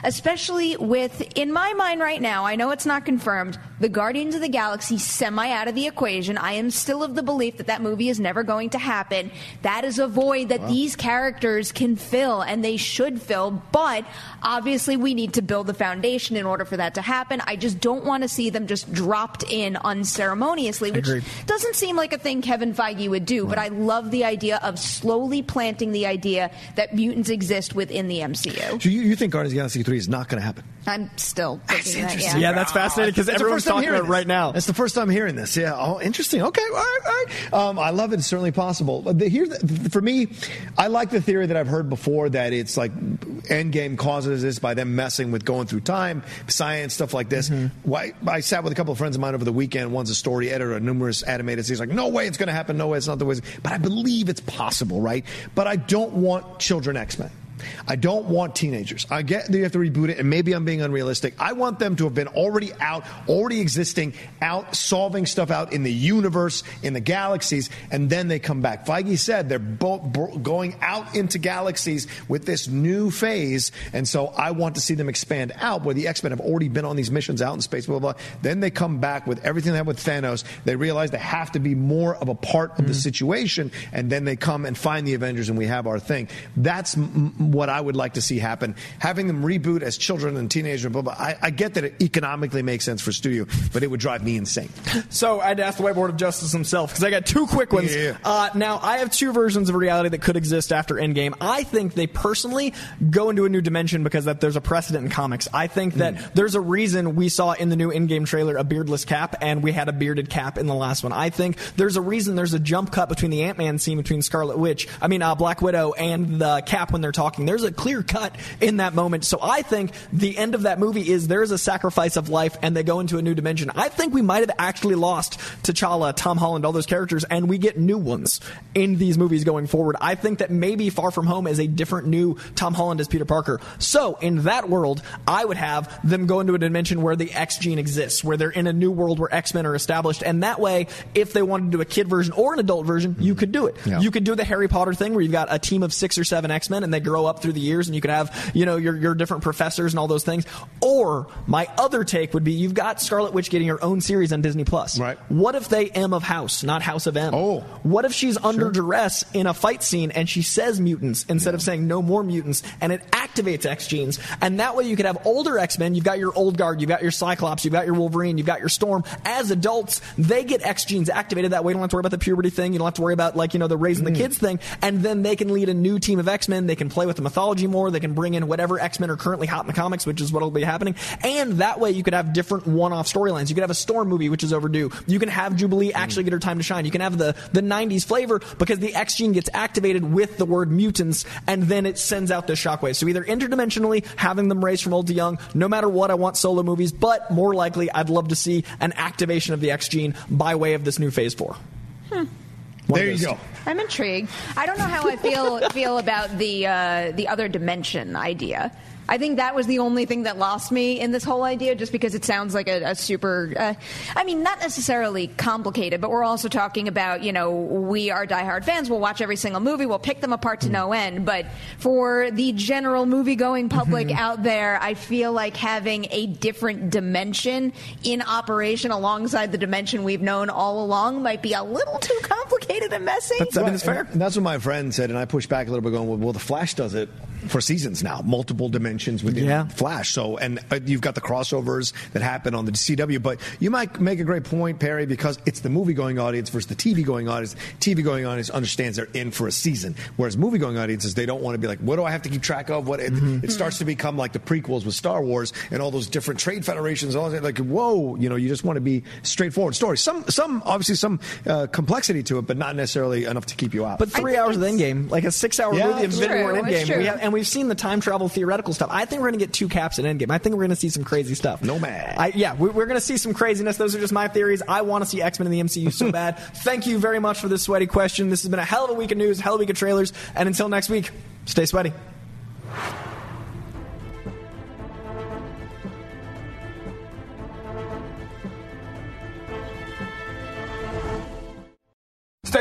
especially with, in my mind right now, I know it's not confirmed, the Guardians of the Galaxy semi out of the equation. I am still of the belief that movie is never going to happen. That is a void that these characters can fill, and they should fill, but obviously we need to build the foundation in order for that to happen. I just don't want to see them just dropped in unceremoniously, which doesn't seem like a thing Kevin Feige would do, but I love the idea of slowly planting the idea that mutants exist within the MCU. So you think Guardians of the Galaxy 3 is not going to happen? I'm still thinking that, yeah, that's fascinating because everyone's talking about it right now. That's the first time hearing this. Yeah. Oh, interesting. Okay. All right. I love it. It's certainly possible. For me, I like the theory that I've heard before that it's like Endgame causes this by them messing with going through time, science, stuff like this. Mm-hmm. I sat with a couple of friends of mine over the weekend. One's a story editor, numerous animators. He's like, no way it's going to happen. No way it's not the way. But I believe it's possible, right? But I don't want children X-Men. I don't want teenagers. I get that you have to reboot it, and maybe I'm being unrealistic. I want them to have been already out, already existing, out solving stuff out in the universe, in the galaxies, and then they come back. Feige said they're going out into galaxies with this new phase, and so I want to see them expand out where the X-Men have already been on these missions out in space, blah, blah, blah. Then they come back with everything they have with Thanos. They realize they have to be more of a part of the situation, and then they come and find the Avengers, and we have our thing. That's what I would like to see happen. Having them reboot as children and teenagers, blah, blah. I get that it economically makes sense for studio, but it would drive me insane. So I'd ask the Whiteboard of Justice himself, because I got two quick ones. Yeah. Now, I have two versions of reality that could exist after Endgame. I think they personally go into a new dimension because that there's a precedent in comics. I think that there's a reason we saw in the new Endgame trailer a beardless Cap, and we had a bearded Cap in the last one. I think there's a reason there's a jump cut between the Ant-Man scene between Black Widow and the Cap when they're talking talking. There's a clear cut in that moment. So I think the end of that movie is there is a sacrifice of life and they go into a new dimension. I think we might have actually lost T'Challa, Tom Holland, all those characters, and we get new ones in these movies going forward. I think that maybe Far From Home is a different new Tom Holland as Peter Parker. So in that world, I would have them go into a dimension where the X gene exists, where they're in a new world where X-Men are established. And that way, if they wanted to do a kid version or an adult version, you could do it. Yeah. You could do the Harry Potter thing where you've got a team of 6 or 7 X-Men and they grow up through the years and you could have, you know, your different professors and all those things. Or my other take would be you've got Scarlet Witch getting her own series on Disney+. Right. What if they M of House, not House of M? Oh. What if she's under duress in a fight scene and she says mutants instead of saying no more mutants, and it activates X genes? And that way you could have older X-Men. You've got your old guard, you've got your Cyclops, you've got your Wolverine, you've got your Storm. As adults, they get X genes activated. That way you don't have to worry about the puberty thing. You don't have to worry about, like, you know, the raising the kids thing. And then they can lead a new team of X-Men. They can play with the mythology more. They can bring in whatever X-Men are currently hot in the comics, which is what will be happening. And that way you could have different one-off storylines. You could have a Storm movie, which is overdue. You can have Jubilee actually get her time to shine. You can have the 90s flavor because the X gene gets activated with the word mutants, and then it sends out the shockwave. So either interdimensionally, having them raised from old to young, no matter what, I want solo movies, but more likely I'd love to see an activation of the X gene by way of this new Phase 4. There you go. I'm intrigued. I don't know how I feel about the other dimension idea. I think that was the only thing that lost me in this whole idea, just because it sounds like a super, I mean, not necessarily complicated, but we're also talking about, you know, we are diehard fans. We'll watch every single movie. We'll pick them apart to no end. But for the general movie-going public out there, I feel like having a different dimension in operation alongside the dimension we've known all along might be a little too complicated and messy. That's, I mean, it's fair. And that's what my friend said, and I pushed back a little bit going, well, The Flash does it for seasons now, multiple dimensions within Flash. So, and you've got the crossovers that happen on the CW, but you might make a great point, Perry, because it's the movie-going audience versus the TV-going audience. TV-going audience understands they're in for a season, whereas movie-going audiences, they don't want to be like, what do I have to keep track of? What it starts to become like the prequels with Star Wars and all those different trade federations and all that. Like, whoa, you know, you just want to be straightforward stories. Some obviously some complexity to it, but not necessarily enough to keep you out. But 3 hours of the endgame, like a 6-hour movie of endgame, we've seen the time travel theoretical stuff. I think we're going to get 2 caps in Endgame. I think we're going to see some crazy stuff. No man. We're going to see some craziness. Those are just my theories. I want to see X-Men in the MCU so bad. Thank you very much for this sweaty question. This has been a hell of a week of news, hell of a week of trailers. And until next week, stay sweaty. It's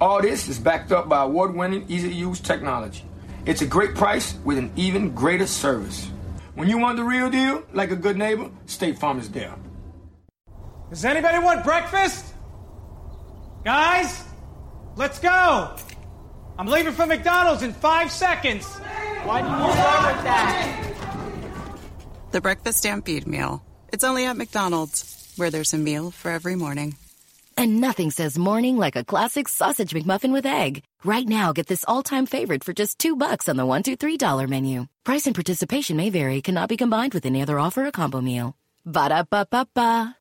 All this is backed up by award-winning, easy-to-use technology. It's a great price with an even greater service. When you want the real deal, like a good neighbor, State Farm is there. Does anybody want breakfast? Guys, let's go. I'm leaving for McDonald's in 5 seconds. Why do you want that? The Breakfast Stampede Meal. It's only at McDonald's, where there's a meal for every morning. And nothing says morning like a classic sausage McMuffin with egg. Right now, get this all-time favorite for just $2 on the $1, $2, $3 menu. Price and participation may vary. Cannot be combined with any other offer or combo meal. Ba-da-ba-ba-ba.